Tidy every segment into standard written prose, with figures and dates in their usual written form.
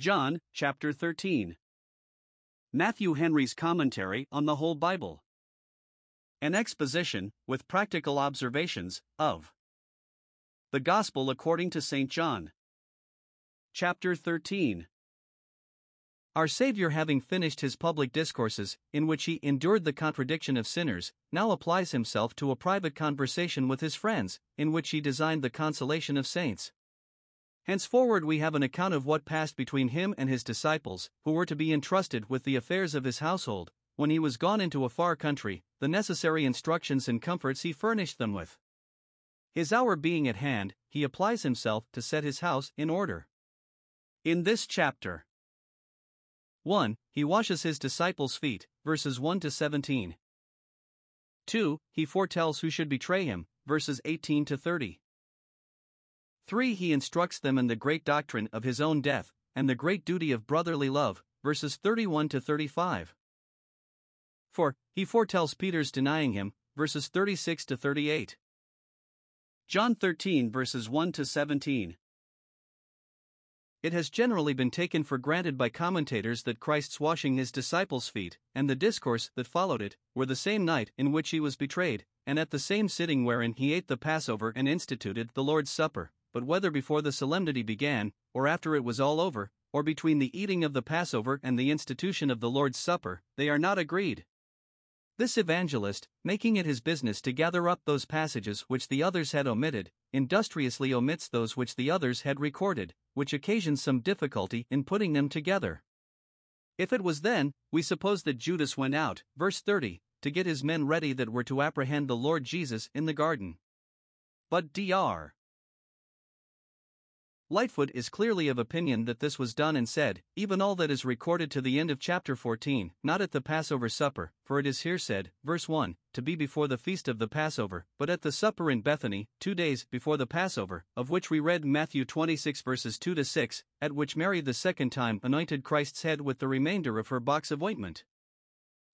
John, chapter 13. Matthew Henry's Commentary on the Whole Bible. An exposition, with practical observations, of the Gospel according to St. John. Chapter 13. Our Savior, having finished his public discourses, in which he endured the contradiction of sinners, now applies himself to a private conversation with his friends, in which he designed the consolation of saints. Henceforward we have an account of what passed between him and his disciples, who were to be entrusted with the affairs of his household, when he was gone into a far country, the necessary instructions and comforts he furnished them with. His hour being at hand, he applies himself to set his house in order. In this chapter, 1. He washes his disciples' feet, verses 1 to 17. 2. He foretells who should betray him, verses 18 to 30. 3. He instructs them in the great doctrine of his own death, and the great duty of brotherly love, verses 31 to 35. 4. He foretells Peter's denying him, verses 36 to 38. John 13, verses 1 to 17. It has generally been taken for granted by commentators that Christ's washing his disciples' feet, and the discourse that followed it, were the same night in which he was betrayed, and at the same sitting wherein he ate the Passover and instituted the Lord's Supper, but whether before the solemnity began, or after it was all over, or between the eating of the Passover and the institution of the Lord's Supper, they are not agreed. This evangelist, making it his business to gather up those passages which the others had omitted, industriously omits those which the others had recorded, which occasions some difficulty in putting them together. If it was then, we suppose that Judas went out, verse 30, to get his men ready that were to apprehend the Lord Jesus in the garden. But Dr. Lightfoot is clearly of opinion that this was done and said, even all that is recorded to the end of chapter 14, not at the Passover supper, for it is here said, verse 1, to be before the feast of the Passover, but at the supper in Bethany, 2 days before the Passover, of which we read Matthew 26 verses 2 to 6, at which Mary the second time anointed Christ's head with the remainder of her box of ointment.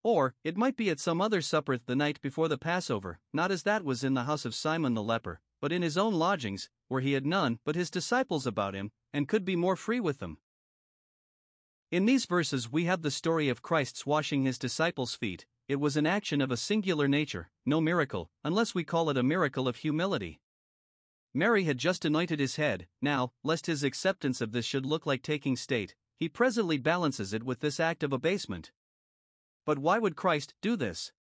Or, it might be at some other supper the night before the Passover, not as that was in the house of Simon the leper, but in his own lodgings, where he had none but his disciples about him, and could be more free with them. In these verses we have the story of Christ's washing his disciples' feet. It was an action of a singular nature, no miracle, unless we call it a miracle of humility. Mary had just anointed his head. Now, lest his acceptance of this should look like taking state, he presently balances it with this act of abasement. But why would Christ do this?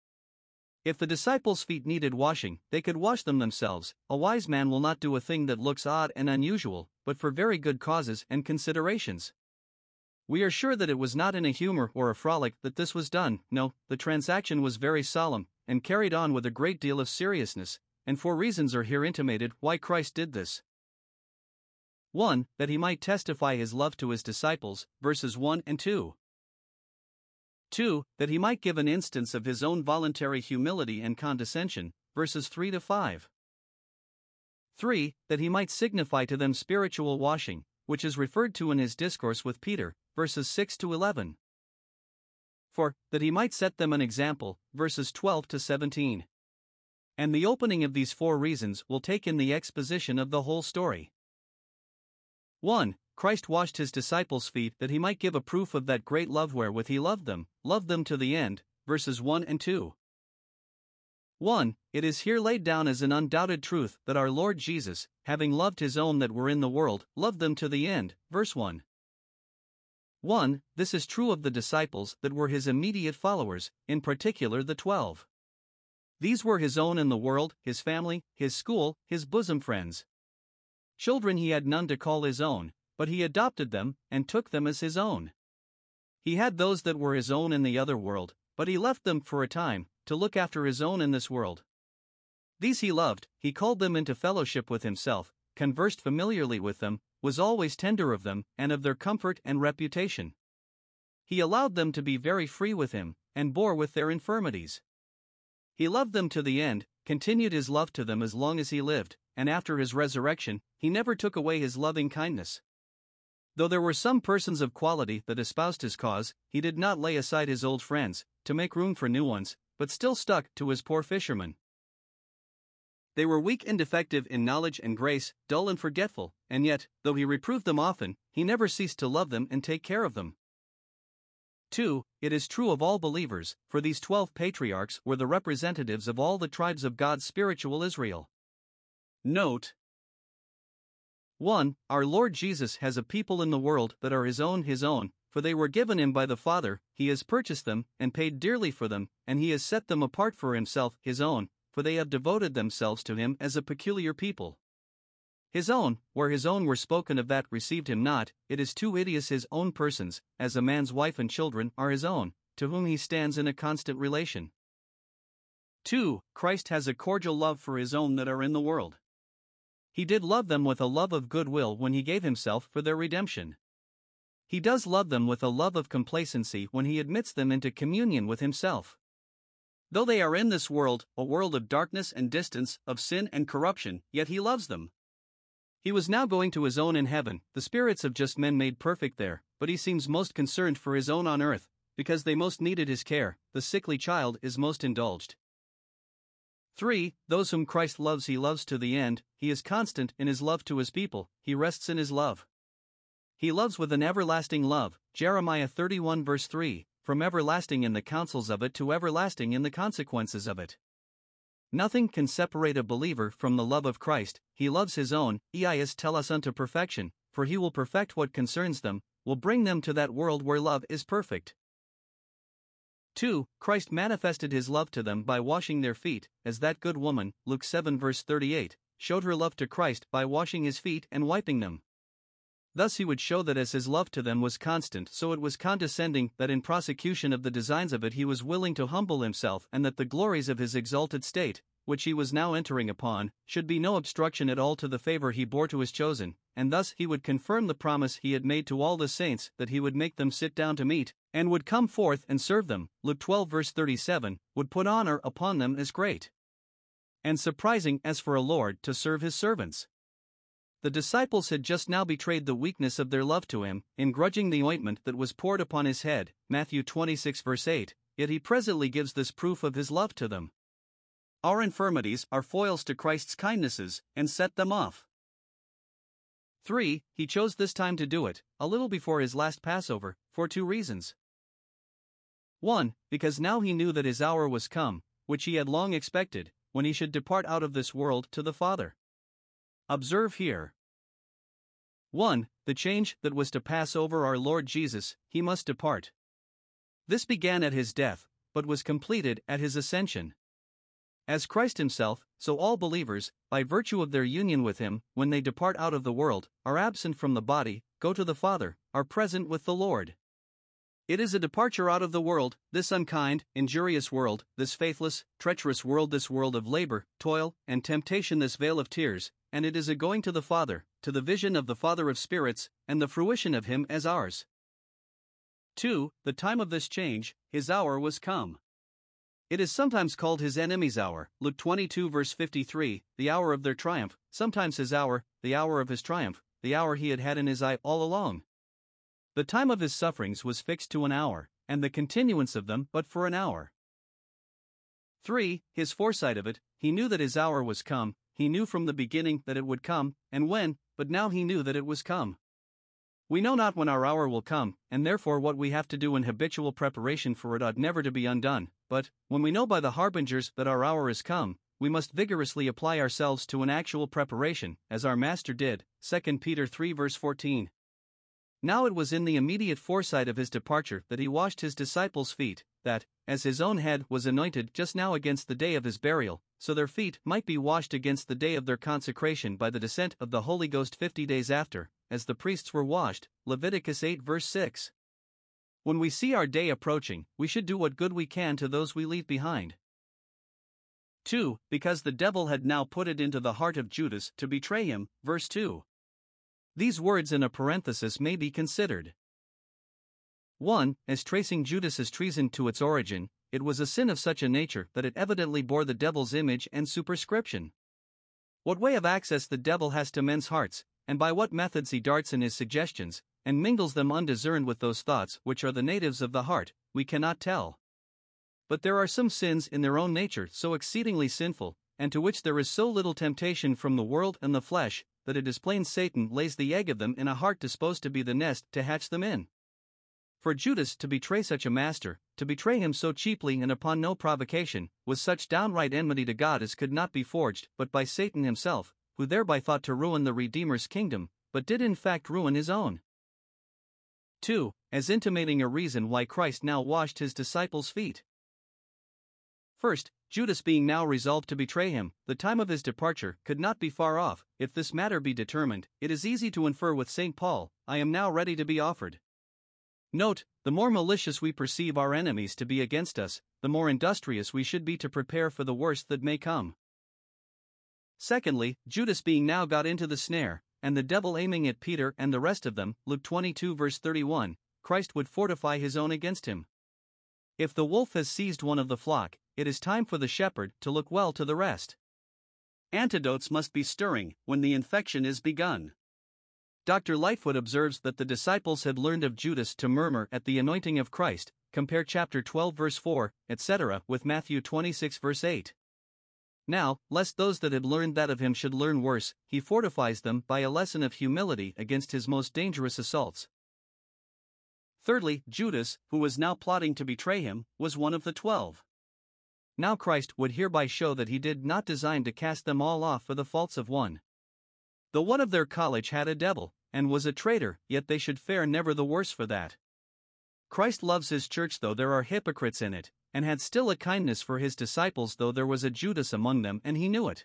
If the disciples' feet needed washing, they could wash them themselves. A wise man will not do a thing that looks odd and unusual, but for very good causes and considerations. We are sure that it was not in a humor or a frolic that this was done. No, the transaction was very solemn, and carried on with a great deal of seriousness, and for reasons are here intimated why Christ did this. 1. That he might testify his love to his disciples, verses 1 and 2. 2. That he might give an instance of his own voluntary humility and condescension, verses 3 to 5. 3. That he might signify to them spiritual washing, which is referred to in his discourse with Peter, verses 6 to 11. 4. That he might set them an example, verses 12 to 17. And the opening of these four reasons will take in the exposition of the whole story. 1. Christ washed his disciples' feet that he might give a proof of that great love wherewith he loved them to the end, verses 1 and 2. 1. It is here laid down as an undoubted truth that our Lord Jesus, having loved his own that were in the world, loved them to the end, verse 1. 1. This is true of the disciples that were his immediate followers, in particular the 12. These were his own in the world, his family, his school, his bosom friends. Children he had none to call his own, but he adopted them, and took them as his own. He had those that were his own in the other world, but he left them for a time, to look after his own in this world. These he loved, he called them into fellowship with himself, conversed familiarly with them, was always tender of them, and of their comfort and reputation. He allowed them to be very free with him, and bore with their infirmities. He loved them to the end, continued his love to them as long as he lived, and after his resurrection, he never took away his loving kindness. Though there were some persons of quality that espoused his cause, he did not lay aside his old friends, to make room for new ones, but still stuck to his poor fishermen. They were weak and defective in knowledge and grace, dull and forgetful, and yet, though he reproved them often, he never ceased to love them and take care of them. 2. It is true of all believers, for these 12 patriarchs were the representatives of all the tribes of God's spiritual Israel. Note 1. Our Lord Jesus has a people in the world that are his own, for they were given him by the Father, he has purchased them, and paid dearly for them, and he has set them apart for himself, his own, for they have devoted themselves to him as a peculiar people. His own, where his own were spoken of that received him not, it is too hideous his own persons, as a man's wife and children are his own, to whom he stands in a constant relation. 2. Christ has a cordial love for his own that are in the world. He did love them with a love of goodwill when he gave himself for their redemption. He does love them with a love of complacency when he admits them into communion with himself. Though they are in this world, a world of darkness and distance, of sin and corruption, yet he loves them. He was now going to his own in heaven, the spirits of just men made perfect there, but he seems most concerned for his own on earth, because they most needed his care, the sickly child is most indulged. 3. Those whom Christ loves he loves to the end, he is constant in his love to his people, he rests in his love. He loves with an everlasting love, Jeremiah 31 verse 3, from everlasting in the counsels of it to everlasting in the consequences of it. Nothing can separate a believer from the love of Christ, he loves his own, eis tell us unto perfection, for he will perfect what concerns them, will bring them to that world where love is perfect. 2. Christ manifested his love to them by washing their feet, as that good woman, Luke 7 verse 38, showed her love to Christ by washing his feet and wiping them. Thus he would show that as his love to them was constant, so it was condescending, that in prosecution of the designs of it he was willing to humble himself, and that the glories of his exalted state, which he was now entering upon, should be no obstruction at all to the favor he bore to his chosen, and thus he would confirm the promise he had made to all the saints that he would make them sit down to meat, and would come forth and serve them, Luke 12 verse 37, would put honor upon them as great and surprising as for a Lord to serve his servants. The disciples had just now betrayed the weakness of their love to him, in grudging the ointment that was poured upon his head, Matthew 26 verse 8, yet he presently gives this proof of his love to them. Our infirmities are foils to Christ's kindnesses, and set them off. 3. He chose this time to do it, a little before his last Passover, for two reasons. 1. Because now he knew that his hour was come, which he had long expected, when he should depart out of this world to the Father. Observe here. 1. The change that was to pass over our Lord Jesus, he must depart. This began at his death, but was completed at his ascension. As Christ himself, so all believers, by virtue of their union with him, when they depart out of the world, are absent from the body, go to the Father, are present with the Lord. It is a departure out of the world, this unkind, injurious world, this faithless, treacherous world, this world of labor, toil, and temptation, this vale of tears, and it is a going to the Father, to the vision of the Father of spirits, and the fruition of him as ours. 2. The time of this change, his hour was come. It is sometimes called his enemy's hour, Luke 22 verse 53, the hour of their triumph, sometimes his hour, the hour of his triumph, the hour he had had in his eye all along. The time of his sufferings was fixed to an hour, and the continuance of them but for an hour. 3. His foresight of it, he knew that his hour was come, he knew from the beginning that it would come, and when, but now he knew that it was come. We know not when our hour will come, and therefore what we have to do in habitual preparation for it ought never to be undone, but, when we know by the harbingers that our hour is come, we must vigorously apply ourselves to an actual preparation, as our Master did, 2 Peter 3 verse 14. Now it was in the immediate foresight of his departure that he washed his disciples' feet, that, as his own head was anointed just now against the day of his burial, so their feet might be washed against the day of their consecration by the descent of the Holy Ghost 50 days after, as the priests were washed, Leviticus 8 verse 6. When we see our day approaching, we should do what good we can to those we leave behind. 2. Because the devil had now put it into the heart of Judas to betray him, verse 2. These words in a parenthesis may be considered. 1. As tracing Judas's treason to its origin, it was a sin of such a nature that it evidently bore the devil's image and superscription. What way of access the devil has to men's hearts, and by what methods he darts in his suggestions, and mingles them undiscerned with those thoughts which are the natives of the heart, we cannot tell. But there are some sins in their own nature so exceedingly sinful, and to which there is so little temptation from the world and the flesh, that it is plain Satan lays the egg of them in a heart disposed to be the nest to hatch them in. For Judas to betray such a master, to betray him so cheaply and upon no provocation, was such downright enmity to God as could not be forged but by Satan himself, who thereby thought to ruin the Redeemer's kingdom, but did in fact ruin his own. 2. As intimating a reason why Christ now washed his disciples' feet. First, Judas being now resolved to betray him, the time of his departure could not be far off. If this matter be determined, it is easy to infer with St. Paul, "I am now ready to be offered." Note, the more malicious we perceive our enemies to be against us, the more industrious we should be to prepare for the worst that may come. Secondly, Judas being now got into the snare, and the devil aiming at Peter and the rest of them, Luke 22 verse 31, Christ would fortify his own against him. If the wolf has seized one of the flock, it is time for the shepherd to look well to the rest. Antidotes must be stirring when the infection is begun. Dr. Lightfoot observes that the disciples had learned of Judas to murmur at the anointing of Christ, compare chapter 12 verse 4, etc. with Matthew 26 verse 8. Now, lest those that had learned that of him should learn worse, he fortifies them by a lesson of humility against his most dangerous assaults. Thirdly, Judas, who was now plotting to betray him, was one of the 12. Now Christ would hereby show that he did not design to cast them all off for the faults of one. The one of their college had a devil, and was a traitor, yet they should fare never the worse for that. Christ loves his church though there are hypocrites in it, and had still a kindness for his disciples though there was a Judas among them and he knew it.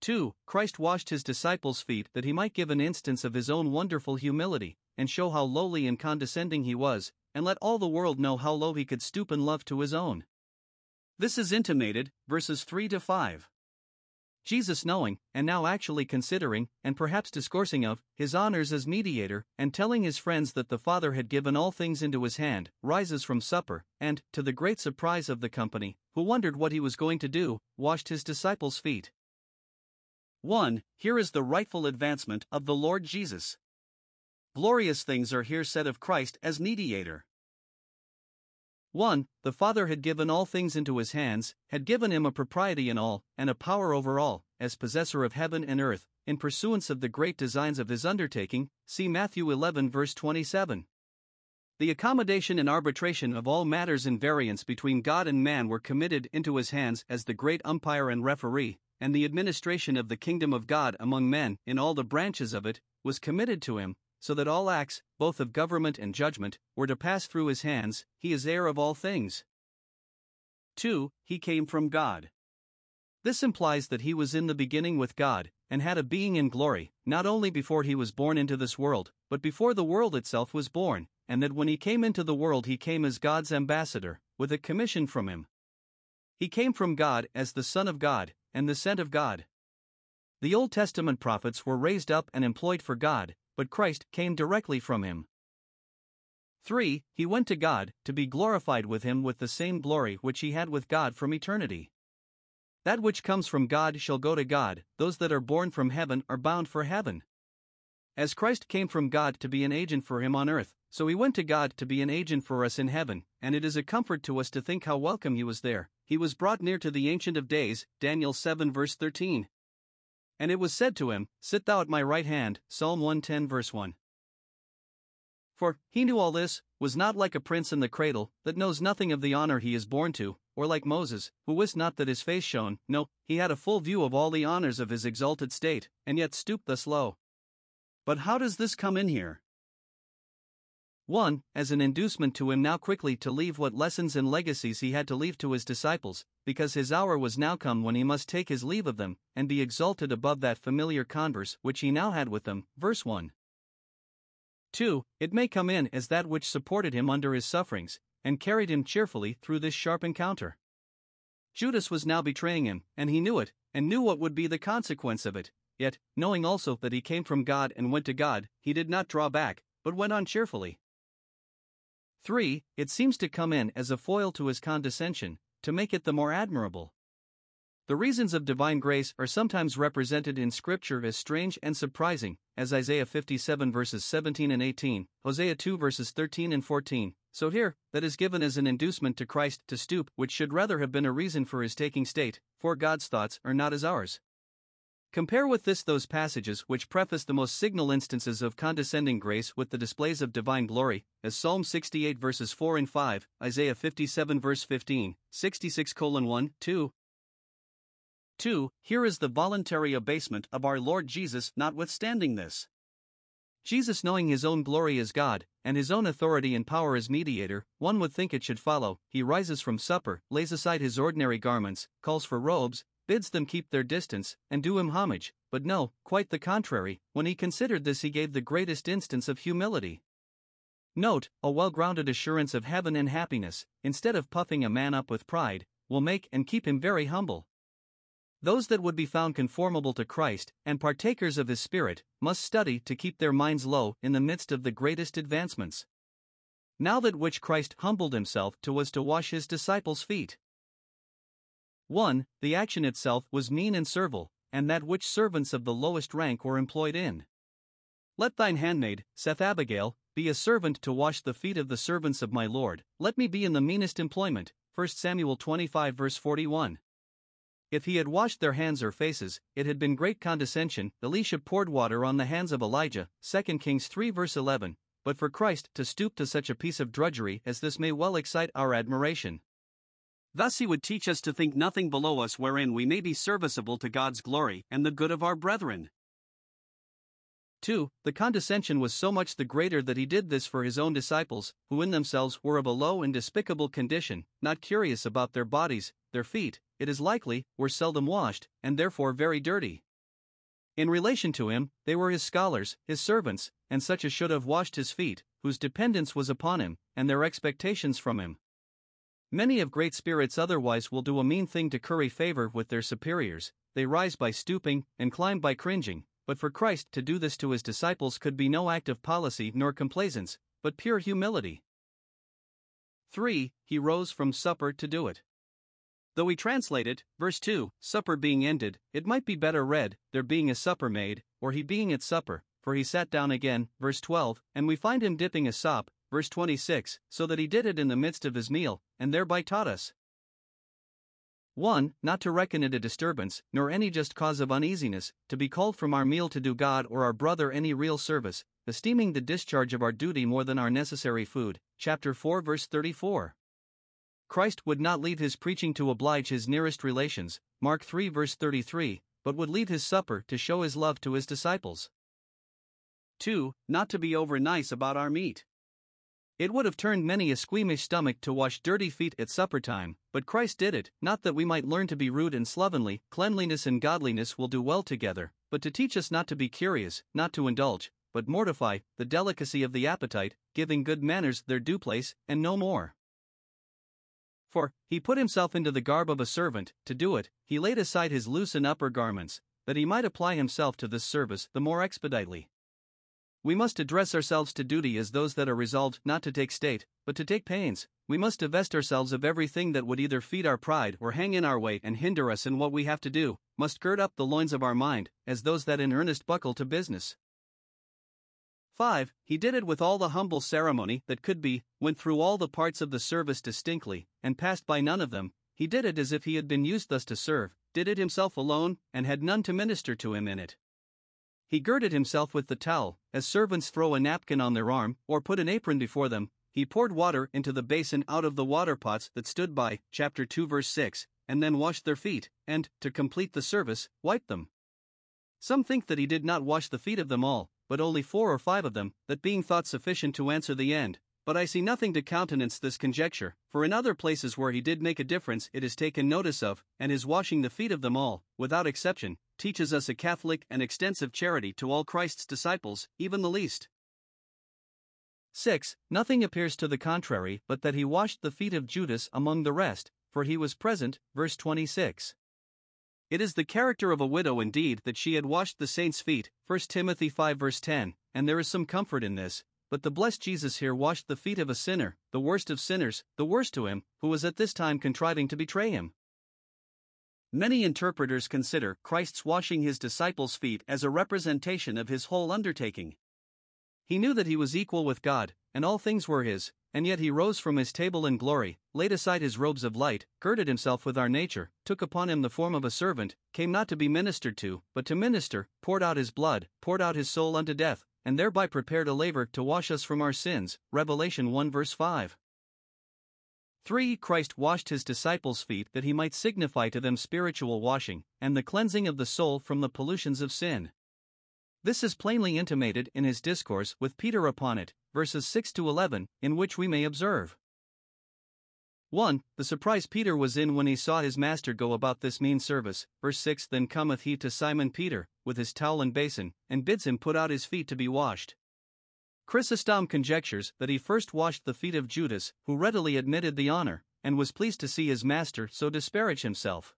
2. Christ washed his disciples' feet that he might give an instance of his own wonderful humility, and show how lowly and condescending he was, and let all the world know how low he could stoop in love to his own. This is intimated, verses 3 to 5. Jesus knowing, and now actually considering, and perhaps discoursing of, his honors as mediator, and telling his friends that the Father had given all things into his hand, rises from supper, and, to the great surprise of the company, who wondered what he was going to do, washed his disciples' feet. 1. Here is the rightful advancement of the Lord Jesus. Glorious things are here said of Christ as mediator. 1. The Father had given all things into his hands, had given him a propriety in all, and a power over all, as possessor of heaven and earth, in pursuance of the great designs of his undertaking, see Matthew 11 verse 27. The accommodation and arbitration of all matters in variance between God and man were committed into his hands as the great umpire and referee, and the administration of the kingdom of God among men, in all the branches of it, was committed to him, so that all acts, both of government and judgment, were to pass through his hands. He is heir of all things. 2. He came from God. This implies that he was in the beginning with God, and had a being in glory, not only before he was born into this world, but before the world itself was born, and that when he came into the world he came as God's ambassador, with a commission from him. He came from God as the Son of God, and the sent of God. The Old Testament prophets were raised up and employed for God, but Christ came directly from him. 3. He went to God, to be glorified with him with the same glory which he had with God from eternity. That which comes from God shall go to God, those that are born from heaven are bound for heaven. As Christ came from God to be an agent for him on earth, so he went to God to be an agent for us in heaven, and it is a comfort to us to think how welcome he was there. He was brought near to the Ancient of Days, Daniel 7 verse 13. And it was said to him, "Sit thou at my right hand," Psalm 110 verse 1. For he knew all this, was not like a prince in the cradle, that knows nothing of the honor he is born to, or like Moses, who wist not that his face shone. No, he had a full view of all the honors of his exalted state, and yet stooped thus low. But how does this come in here? 1. As an inducement to him now quickly to leave what lessons and legacies he had to leave to his disciples, because his hour was now come when he must take his leave of them, and be exalted above that familiar converse which he now had with them, verse 1. 2. It may come in as that which supported him under his sufferings, and carried him cheerfully through this sharp encounter. Judas was now betraying him, and he knew it, and knew what would be the consequence of it, yet, knowing also that he came from God and went to God, he did not draw back, but went on cheerfully. 3. It seems to come in as a foil to his condescension, to make it the more admirable. The reasons of divine grace are sometimes represented in Scripture as strange and surprising, as Isaiah 57 verses 17 and 18, Hosea 2 verses 13 and 14, So here, that is given as an inducement to Christ to stoop, which should rather have been a reason for his taking state, for God's thoughts are not as ours. Compare with this those passages which preface the most signal instances of condescending grace with the displays of divine glory, as Psalm 68 verses 4 and 5, Isaiah 57 verse 15, 66:1-2. 2. Here is the voluntary abasement of our Lord Jesus notwithstanding this. Jesus, knowing his own glory as God, and his own authority and power as mediator, one would think it should follow, he rises from supper, lays aside his ordinary garments, calls for robes, bids them keep their distance, and do him homage, but no, quite the contrary, when he considered this he gave the greatest instance of humility. Note, a well-grounded assurance of heaven and happiness, instead of puffing a man up with pride, will make and keep him very humble. Those that would be found conformable to Christ, and partakers of his spirit, must study to keep their minds low in the midst of the greatest advancements. Now that which Christ humbled himself to was to wash his disciples' feet. 1. The action itself was mean and servile, and that which servants of the lowest rank were employed in. Let thine handmaid, saith Abigail, be a servant to wash the feet of the servants of my Lord, let me be in the meanest employment, 1 Samuel 25 verse 41. If he had washed their hands or faces, it had been great condescension. Elisha poured water on the hands of Elijah, 2 Kings 3 verse 11, but for Christ to stoop to such a piece of drudgery as this may well excite our admiration. Thus he would teach us to think nothing below us wherein we may be serviceable to God's glory and the good of our brethren. 2. The condescension was so much the greater that he did this for his own disciples, who in themselves were of a low and despicable condition, not curious about their bodies, their feet, it is likely, were seldom washed, and therefore very dirty. In relation to him, they were his scholars, his servants, and such as should have washed his feet, whose dependence was upon him, and their expectations from him. Many of great spirits otherwise will do a mean thing to curry favor with their superiors, they rise by stooping, and climb by cringing, but for Christ to do this to his disciples could be no act of policy nor complaisance, but pure humility. 3. He rose from supper to do it. Though we translate it, verse 2, supper being ended, it might be better read, there being a supper made, or he being at supper, for he sat down again, verse 12, and we find him dipping a sop, verse 26, so that he did it in the midst of his meal, and thereby taught us. 1. Not to reckon it a disturbance, nor any just cause of uneasiness, to be called from our meal to do God or our brother any real service, esteeming the discharge of our duty more than our necessary food, chapter 4 verse 34. Christ would not leave his preaching to oblige his nearest relations, Mark 3 verse 33, but would leave his supper to show his love to his disciples. 2. Not to be over nice about our meat. It would have turned many a squeamish stomach to wash dirty feet at supper time, but Christ did it, not that we might learn to be rude and slovenly, cleanliness and godliness will do well together, but to teach us not to be curious, not to indulge, but mortify, the delicacy of the appetite, giving good manners their due place, and no more. For, he put himself into the garb of a servant, to do it, he laid aside his loose and upper garments, that he might apply himself to this service the more expeditely. We must address ourselves to duty as those that are resolved not to take state, but to take pains. We must divest ourselves of everything that would either feed our pride or hang in our way and hinder us in what we have to do, must gird up the loins of our mind, as those that in earnest buckle to business. 5. He did it with all the humble ceremony that could be, went through all the parts of the service distinctly, and passed by none of them. He did it as if he had been used thus to serve, did it himself alone, and had none to minister to him in it. He girded himself with the towel, as servants throw a napkin on their arm, or put an apron before them. He poured water into the basin out of the water pots that stood by, chapter 2 verse 6, and then washed their feet, and, to complete the service, wiped them. Some think that he did not wash the feet of them all, but only 4 or 5 of them, that being thought sufficient to answer the end, but I see nothing to countenance this conjecture, for in other places where he did make a difference it is taken notice of, and his washing the feet of them all, without exception, teaches us a catholic and extensive charity to all Christ's disciples, even the least. 6. Nothing appears to the contrary but that he washed the feet of Judas among the rest, for he was present, verse 26. It is the character of a widow indeed that she had washed the saints' feet, 1 Timothy 5 verse 10, and there is some comfort in this, but the blessed Jesus here washed the feet of a sinner, the worst of sinners, the worst to him, who was at this time contriving to betray him. Many interpreters consider Christ's washing his disciples' feet as a representation of his whole undertaking. He knew that he was equal with God, and all things were his, and yet he rose from his table in glory, laid aside his robes of light, girded himself with our nature, took upon him the form of a servant, came not to be ministered to, but to minister, poured out his blood, poured out his soul unto death, and thereby prepared a laver to wash us from our sins. Revelation 1 verse 5. 3. Christ washed his disciples' feet that he might signify to them spiritual washing, and the cleansing of the soul from the pollutions of sin. This is plainly intimated in his discourse with Peter upon it, verses 6 to 11, in which we may observe 1. The surprise Peter was in when he saw his master go about this mean service. Verse 6. Then cometh he to Simon Peter, with his towel and basin, and bids him put out his feet to be washed. Chrysostom conjectures that he first washed the feet of Judas, who readily admitted the honor, and was pleased to see his master so disparage himself.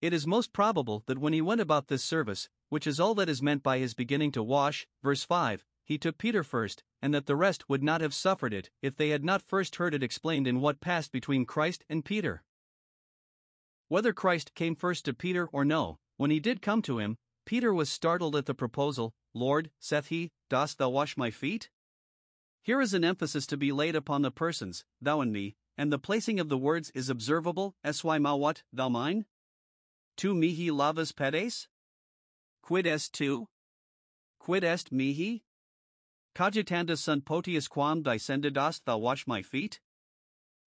It is most probable that when he went about this service, which is all that is meant by his beginning to wash, verse 5, he took Peter first, and that the rest would not have suffered it if they had not first heard it explained in what passed between Christ and Peter. Whether Christ came first to Peter or no, when he did come to him, Peter was startled at the proposal. Lord, saith he, dost thou wash my feet? Here is an emphasis to be laid upon the persons, thou and me, and the placing of the words is observable. Esy ma what, thou mine? Tu mihi lavas pedes? Quid est tu? Quid est mihi? Cogitandus sunt potius quam discendi dost thou wash my feet?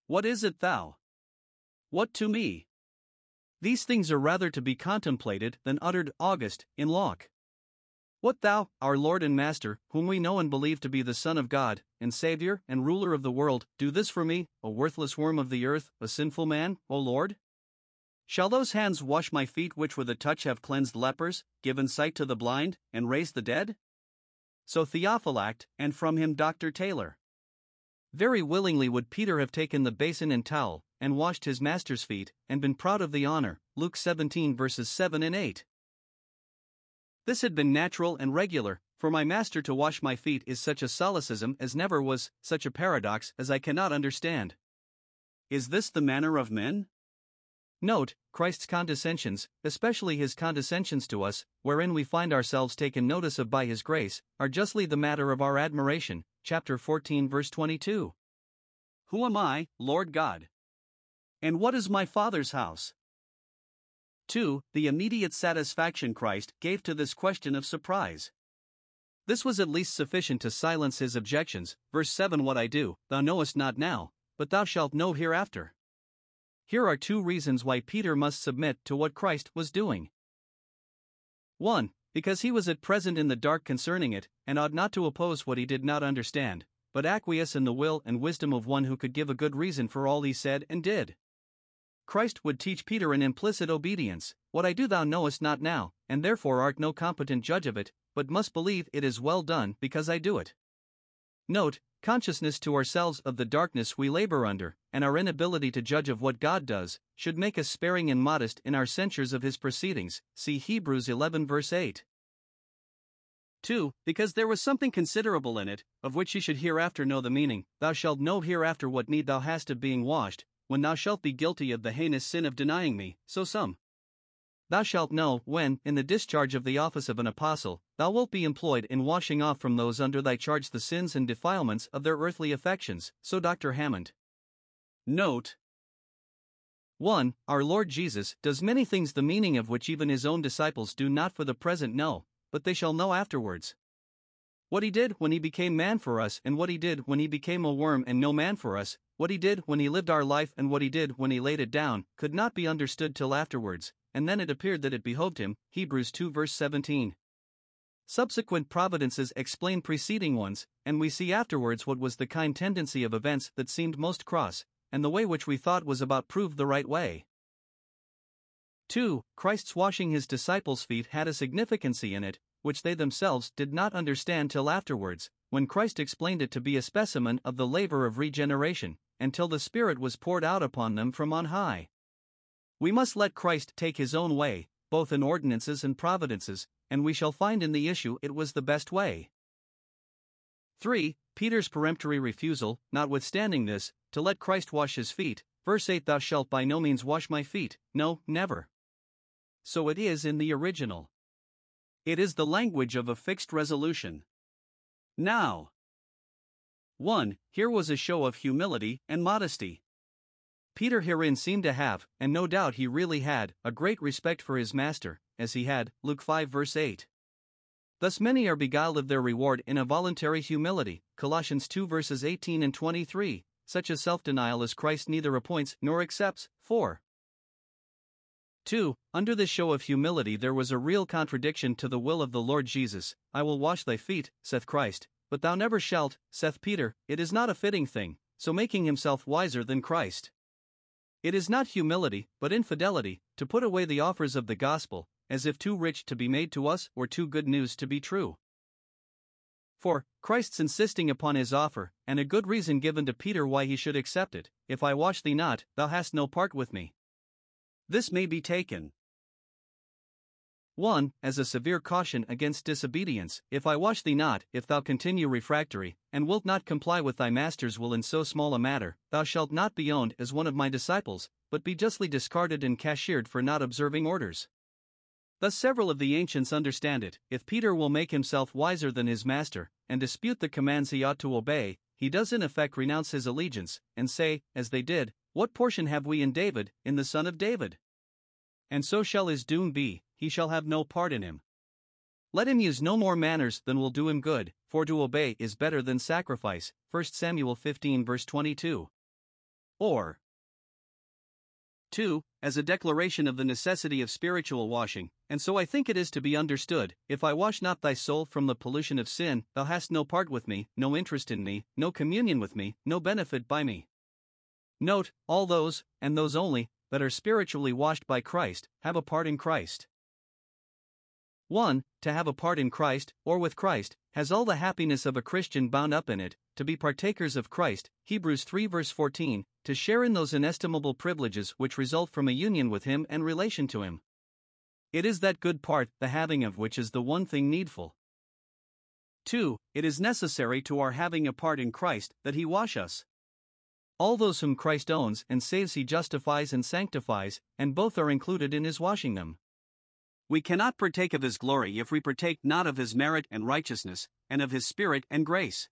What is it thou? What to me? These things are rather to be contemplated than uttered. August, in Locke. What thou, our Lord and Master, whom we know and believe to be the Son of God, and Saviour and Ruler of the world, do this for me, a worthless worm of the earth, a sinful man, O Lord? Shall those hands wash my feet which with a touch have cleansed lepers, given sight to the blind, and raised the dead? So Theophilact, and from him Dr. Taylor. Very willingly would Peter have taken the basin and towel, and washed his master's feet, and been proud of the honor. Luke 17 verses 7 and 8. This had been natural and regular, for my master to wash my feet is such a solecism as never was, such a paradox as I cannot understand. Is this the manner of men? Note, Christ's condescensions, especially his condescensions to us, wherein we find ourselves taken notice of by his grace, are justly the matter of our admiration. Chapter 14 verse 22. Who am I, Lord God? And what is my Father's house? 2. The immediate satisfaction Christ gave to this question of surprise. This was at least sufficient to silence his objections. Verse 7. What I do, thou knowest not now, but thou shalt know hereafter. Here are two reasons why Peter must submit to what Christ was doing. 1. Because he was at present in the dark concerning it, and ought not to oppose what he did not understand, but acquiesce in the will and wisdom of one who could give a good reason for all he said and did. Christ would teach Peter an implicit obedience. What I do thou knowest not now, and therefore art no competent judge of it, but must believe it is well done because I do it. Note, consciousness to ourselves of the darkness we labor under, and our inability to judge of what God does, should make us sparing and modest in our censures of his proceedings. See Hebrews 11 verse 8. 2. Because there was something considerable in it, of which ye should hereafter know the meaning. Thou shalt know hereafter what need thou hast of being washed, when thou shalt be guilty of the heinous sin of denying me. So some. Thou shalt know when, in the discharge of the office of an apostle, thou wilt be employed in washing off from those under thy charge the sins and defilements of their earthly affections. So Dr. Hammond. Note 1. Our Lord Jesus does many things the meaning of which even his own disciples do not for the present know, but they shall know afterwards. What he did when he became man for us, and what he did when he became a worm and no man for us, what he did when he lived our life and what he did when he laid it down, could not be understood till afterwards, and then it appeared that it behoved him. Hebrews 2 verse 17. Subsequent providences explain preceding ones, and we see afterwards what was the kind tendency of events that seemed most cross, and the way which we thought was about proved the right way. 2. Christ's washing his disciples' feet had a significancy in it, which they themselves did not understand till afterwards, when Christ explained it to be a specimen of the labor of regeneration, until the Spirit was poured out upon them from on high. We must let Christ take his own way, both in ordinances and providences, and we shall find in the issue it was the best way. 3. Peter's peremptory refusal, notwithstanding this, to let Christ wash his feet. Verse 8. Thou shalt by no means wash my feet, no, never. So it is in the original. It is the language of a fixed resolution. Now, 1. Here was a show of humility and modesty. Peter herein seemed to have, and no doubt he really had, a great respect for his master, as he had, Luke 5 verse 8. Thus many are beguiled of their reward in a voluntary humility, Colossians 2 verses 18 and 23, such a self-denial as Christ neither appoints nor accepts. 4. 2. Under this show of humility there was a real contradiction to the will of the Lord Jesus. I will wash thy feet, saith Christ, but thou never shalt, saith Peter. It is not a fitting thing, so making himself wiser than Christ. It is not humility, but infidelity, to put away the offers of the gospel, as if too rich to be made to us or too good news to be true. 4. Christ's insisting upon his offer, and a good reason given to Peter why he should accept it, if I wash thee not, thou hast no part with me. This may be taken, 1. As a severe caution against disobedience. If I wash thee not, if thou continue refractory, and wilt not comply with thy master's will in so small a matter, thou shalt not be owned as one of my disciples, but be justly discarded and cashiered for not observing orders. Thus several of the ancients understand it, if Peter will make himself wiser than his master, and dispute the commands he ought to obey, he does in effect renounce his allegiance, and say, as they did, what portion have we in David, in the son of David? And so shall his doom be, he shall have no part in him. Let him use no more manners than will do him good, for to obey is better than sacrifice, 1 Samuel 15 verse 22. Or, 2. As a declaration of the necessity of spiritual washing, and so I think it is to be understood, if I wash not thy soul from the pollution of sin, thou hast no part with me, no interest in me, no communion with me, no benefit by me. Note, all those, and those only, that are spiritually washed by Christ, have a part in Christ. 1. To have a part in Christ, or with Christ, has all the happiness of a Christian bound up in it, to be partakers of Christ, Hebrews 3 verse 14, to share in those inestimable privileges which result from a union with Him and relation to Him. It is that good part, the having of which is the one thing needful. 2. It is necessary to our having a part in Christ that He wash us. All those whom Christ owns and saves He justifies and sanctifies, and both are included in His washing them. We cannot partake of His glory if we partake not of His merit and righteousness, and of His Spirit and grace.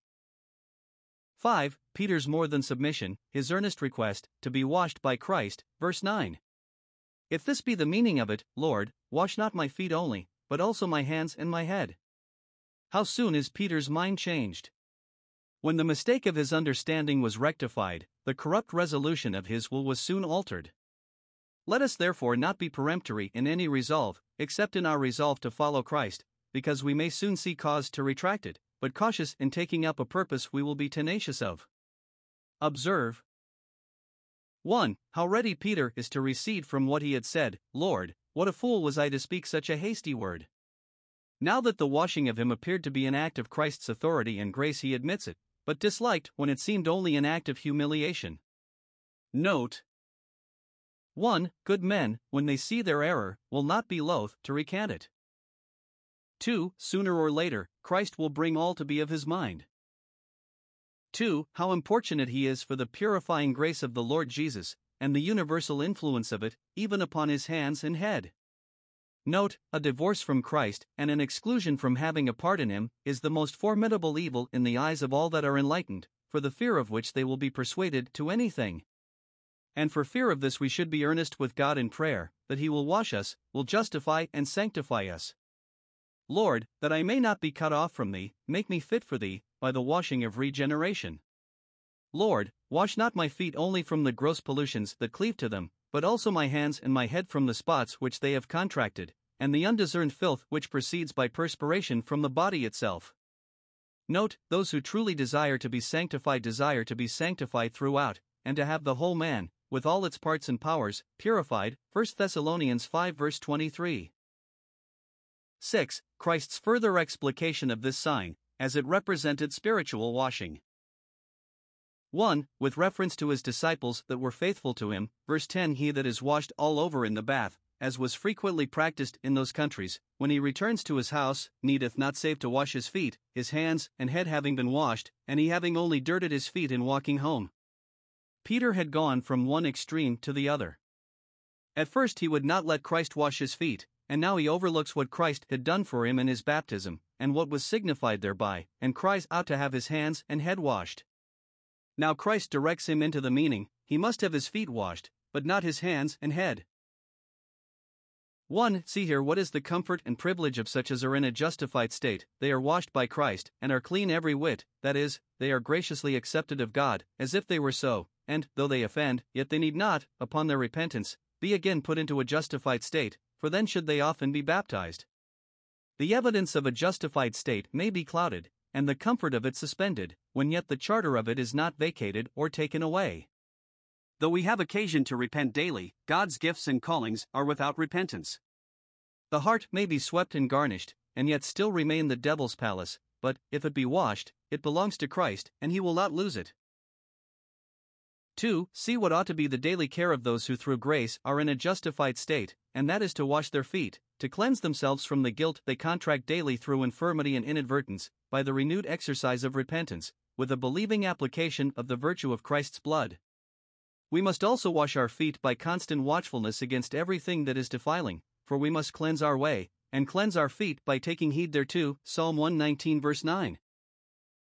5. Peter's more than submission, his earnest request, to be washed by Christ, verse 9. If this be the meaning of it, Lord, wash not my feet only, but also my hands and my head. How soon is Peter's mind changed? When the mistake of his understanding was rectified, the corrupt resolution of his will was soon altered. Let us therefore not be peremptory in any resolve, except in our resolve to follow Christ, because we may soon see cause to retract it, but cautious in taking up a purpose we will be tenacious of. Observe, 1. How ready Peter is to recede from what he had said, Lord, what a fool was I to speak such a hasty word. Now that the washing of him appeared to be an act of Christ's authority and grace, he admits it, but disliked when it seemed only an act of humiliation. Note, 1. Good men, when they see their error, will not be loath to recant it. 2. Sooner or later, Christ will bring all to be of his mind. 2. How importunate he is for the purifying grace of the Lord Jesus, and the universal influence of it, even upon his hands and head. Note, a divorce from Christ, and an exclusion from having a part in him, is the most formidable evil in the eyes of all that are enlightened, for the fear of which they will be persuaded to anything. And for fear of this we should be earnest with God in prayer, that He will wash us, will justify and sanctify us. Lord, that I may not be cut off from Thee, make me fit for Thee, by the washing of regeneration. Lord, wash not my feet only from the gross pollutions that cleave to them, but also my hands and my head from the spots which they have contracted, and the undiscerned filth which proceeds by perspiration from the body itself. Note, those who truly desire to be sanctified throughout, and to have the whole man, with all its parts and powers, purified, 1 Thessalonians 5 verse 23. 6. Christ's further explication of this sign, as it represented spiritual washing. 1. With reference to his disciples that were faithful to him, verse 10, he that is washed all over in the bath, as was frequently practiced in those countries, when he returns to his house, needeth not save to wash his feet, his hands and head having been washed, and he having only dirted his feet in walking home. Peter had gone from one extreme to the other. At first he would not let Christ wash his feet, and now he overlooks what Christ had done for him in his baptism, and what was signified thereby, and cries out to have his hands and head washed. Now Christ directs him into the meaning, he must have his feet washed, but not his hands and head. 1. See here what is the comfort and privilege of such as are in a justified state, they are washed by Christ, and are clean every whit, that is, they are graciously accepted of God, as if they were so, and, though they offend, yet they need not, upon their repentance, be again put into a justified state, for then should they often be baptized. The evidence of a justified state may be clouded, and the comfort of it suspended, when yet the charter of it is not vacated or taken away. Though we have occasion to repent daily, God's gifts and callings are without repentance. The heart may be swept and garnished, and yet still remain the devil's palace, but, if it be washed, it belongs to Christ, and he will not lose it. 2. See what ought to be the daily care of those who through grace are in a justified state, and that is to wash their feet, to cleanse themselves from the guilt they contract daily through infirmity and inadvertence, by the renewed exercise of repentance, with a believing application of the virtue of Christ's blood. We must also wash our feet by constant watchfulness against everything that is defiling, for we must cleanse our way, and cleanse our feet by taking heed thereto. Psalm 119 verse 9.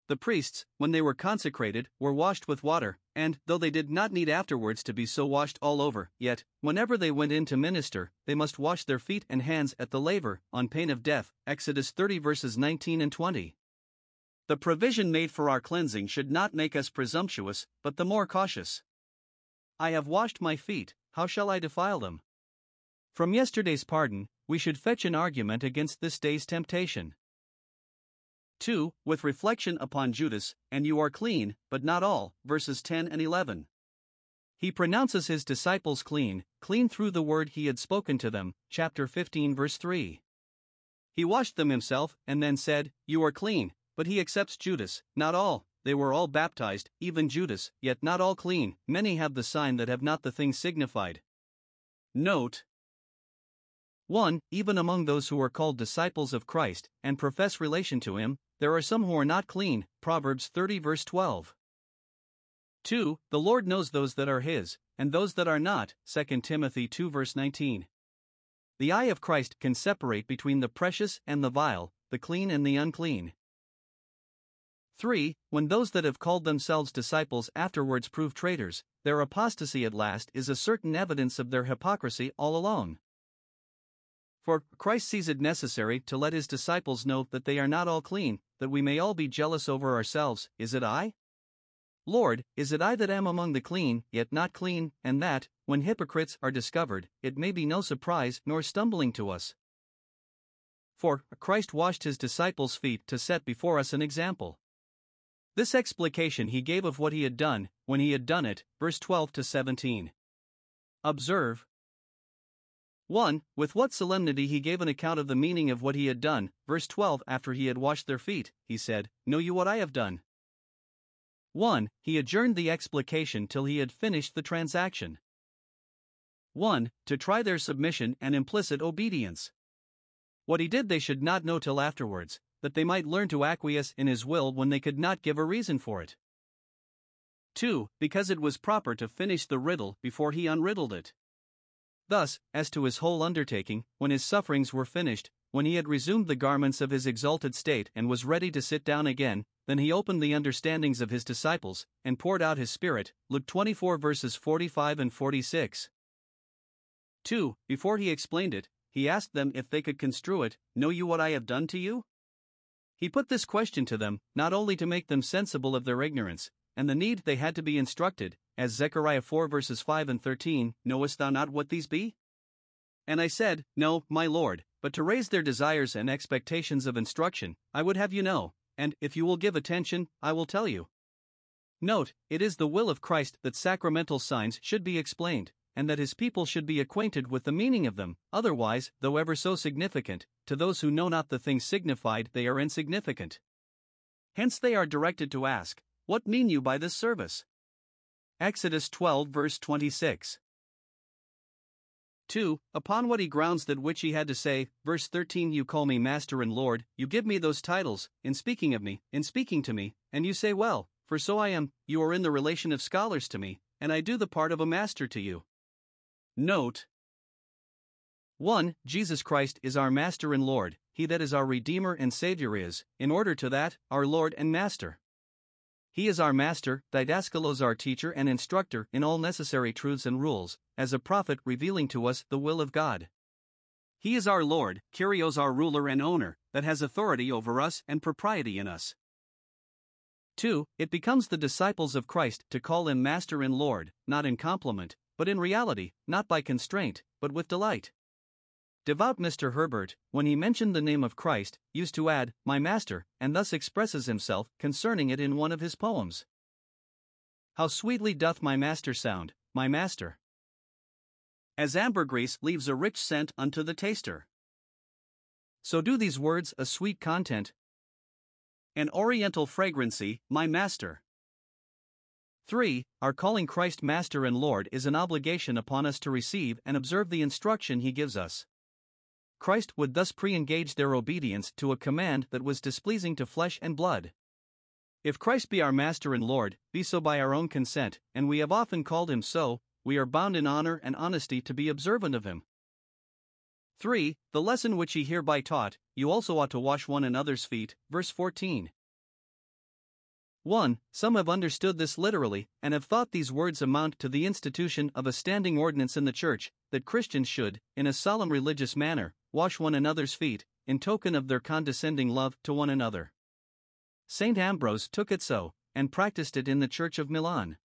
The priests, when they were consecrated, were washed with water, and, though they did not need afterwards to be so washed all over, yet, whenever they went in to minister, they must wash their feet and hands at the laver, on pain of death. Exodus 30 verses 19 and 20. The provision made for our cleansing should not make us presumptuous, but the more cautious. I have washed my feet, how shall I defile them? From yesterday's pardon, we should fetch an argument against this day's temptation. 2. With reflection upon Judas, and you are clean, but not all, verses 10 and 11. He pronounces his disciples clean, clean through the word he had spoken to them, chapter 15 verse 3. He washed them himself, and then said, You are clean, but he accepts Judas, not all, they were all baptized, even Judas, yet not all clean, many have the sign that have not the thing signified. Note. 1. Even among those who are called disciples of Christ, and profess relation to him, there are some who are not clean, Proverbs 30 verse 12. 2. The Lord knows those that are his, and those that are not, 2 Timothy 2 verse 19. The eye of Christ can separate between the precious and the vile, the clean and the unclean. 3. When those that have called themselves disciples afterwards prove traitors, their apostasy at last is a certain evidence of their hypocrisy all alone. For Christ sees it necessary to let his disciples know that they are not all clean, that we may all be jealous over ourselves. Is it I? Lord, is it I that am among the clean, yet not clean, and that, when hypocrites are discovered, it may be no surprise nor stumbling to us. For Christ washed his disciples' feet to set before us an example. This explication he gave of what he had done, when he had done it, verse 12 to 17. Observe. 1. With what solemnity he gave an account of the meaning of what he had done, verse 12. After he had washed their feet, he said, Know you what I have done? 1. He adjourned the explication till he had finished the transaction. 1. To try their submission and implicit obedience. What he did they should not know till afterwards, that they might learn to acquiesce in his will when they could not give a reason for it. 2. Because it was proper to finish the riddle before he unriddled it. Thus, as to his whole undertaking, when his sufferings were finished, when he had resumed the garments of his exalted state and was ready to sit down again, then he opened the understandings of his disciples, and poured out his Spirit, Luke 24 verses 45 and 46. 2. Before he explained it, he asked them if they could construe it, Know you what I have done to you? He put this question to them, not only to make them sensible of their ignorance, and the need they had to be instructed, as Zechariah 4 verses 5 and 13, Knowest thou not what these be? And I said, No, my Lord, but to raise their desires and expectations of instruction, I would have you know, and, if you will give attention, I will tell you. Note, it is the will of Christ that sacramental signs should be explained, and that his people should be acquainted with the meaning of them, otherwise, though ever so significant, to those who know not the things signified they are insignificant. Hence they are directed to ask, What mean you by this service? Exodus 12 verse 26. 2. Upon what he grounds that which he had to say, verse 13 You call me Master and Lord, you give me those titles, in speaking of me, in speaking to me, and you say well, for so I am, you are in the relation of scholars to me, and I do the part of a master to you. Note. 1. Jesus Christ is our Master and Lord, He that is our Redeemer and Savior is, in order to that, our Lord and Master. He is our Master, didaskalos, our teacher and instructor in all necessary truths and rules, as a prophet revealing to us the will of God. He is our Lord, Kyrios, our ruler and owner, that has authority over us and propriety in us. 2. It becomes the disciples of Christ to call Him Master and Lord, not in compliment, but in reality, not by constraint, but with delight. Devout Mr. Herbert, when he mentioned the name of Christ, used to add, "My Master," and thus expresses himself concerning it in one of his poems. How sweetly doth my Master sound, my Master! As ambergris leaves a rich scent unto the taster, so do these words a sweet content, an oriental fragrancy, my Master. 3. Our calling Christ Master and Lord is an obligation upon us to receive and observe the instruction He gives us. Christ would thus pre-engage their obedience to a command that was displeasing to flesh and blood. If Christ be our Master and Lord, be so by our own consent, and we have often called Him so, we are bound in honor and honesty to be observant of Him. 3. The lesson which ye hereby taught, you also ought to wash one another's feet, verse 14. 1. Some have understood this literally, and have thought these words amount to the institution of a standing ordinance in the Church, that Christians should, in a solemn religious manner, wash one another's feet, in token of their condescending love to one another. Saint Ambrose took it so, and practiced it in the Church of Milan.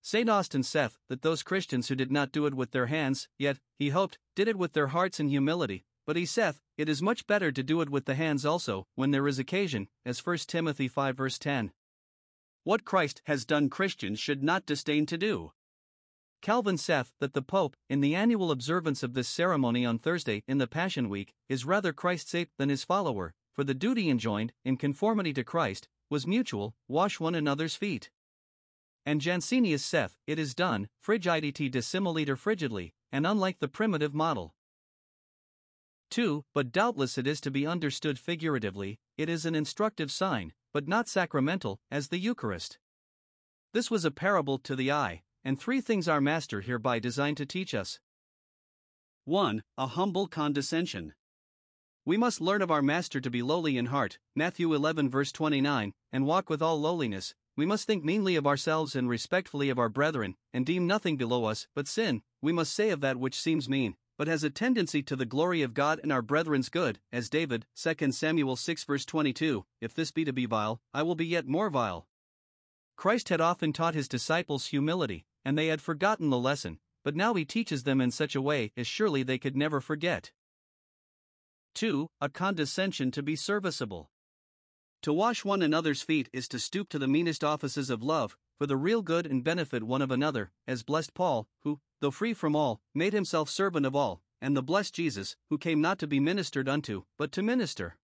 Saint Austin saith that those Christians who did not do it with their hands, yet, he hoped, did it with their hearts in humility, but he saith, it is much better to do it with the hands also, when there is occasion, as 1 Timothy 5 verse 10. What Christ has done Christians should not disdain to do. Calvin saith that the Pope, in the annual observance of this ceremony on Thursday in the Passion Week, is rather Christ's ape than His follower, for the duty enjoined, in conformity to Christ, was mutual, wash one another's feet. And Jansenius saith, it is done, frigidite dissimiliter frigidly, and unlike the primitive model. 2. But doubtless it is to be understood figuratively, it is an instructive sign, but not sacramental, as the Eucharist. This was a parable to the eye, and 3 things our Master hereby designed to teach us. 1. A humble condescension. We must learn of our Master to be lowly in heart, Matthew 11 verse 29, and walk with all lowliness. We must think meanly of ourselves and respectfully of our brethren, and deem nothing below us but sin. We must say of that which seems mean, but has a tendency to the glory of God and our brethren's good, as David, 2 Samuel 6 verse 22, if this be to be vile, I will be yet more vile. Christ had often taught His disciples humility, and they had forgotten the lesson, but now He teaches them in such a way as surely they could never forget. 2. A condescension to be serviceable. To wash one another's feet is to stoop to the meanest offices of love, for the real good and benefit one of another, as blessed Paul, who, though free from all, made himself servant of all, and the blessed Jesus, who came not to be ministered unto, but to minister.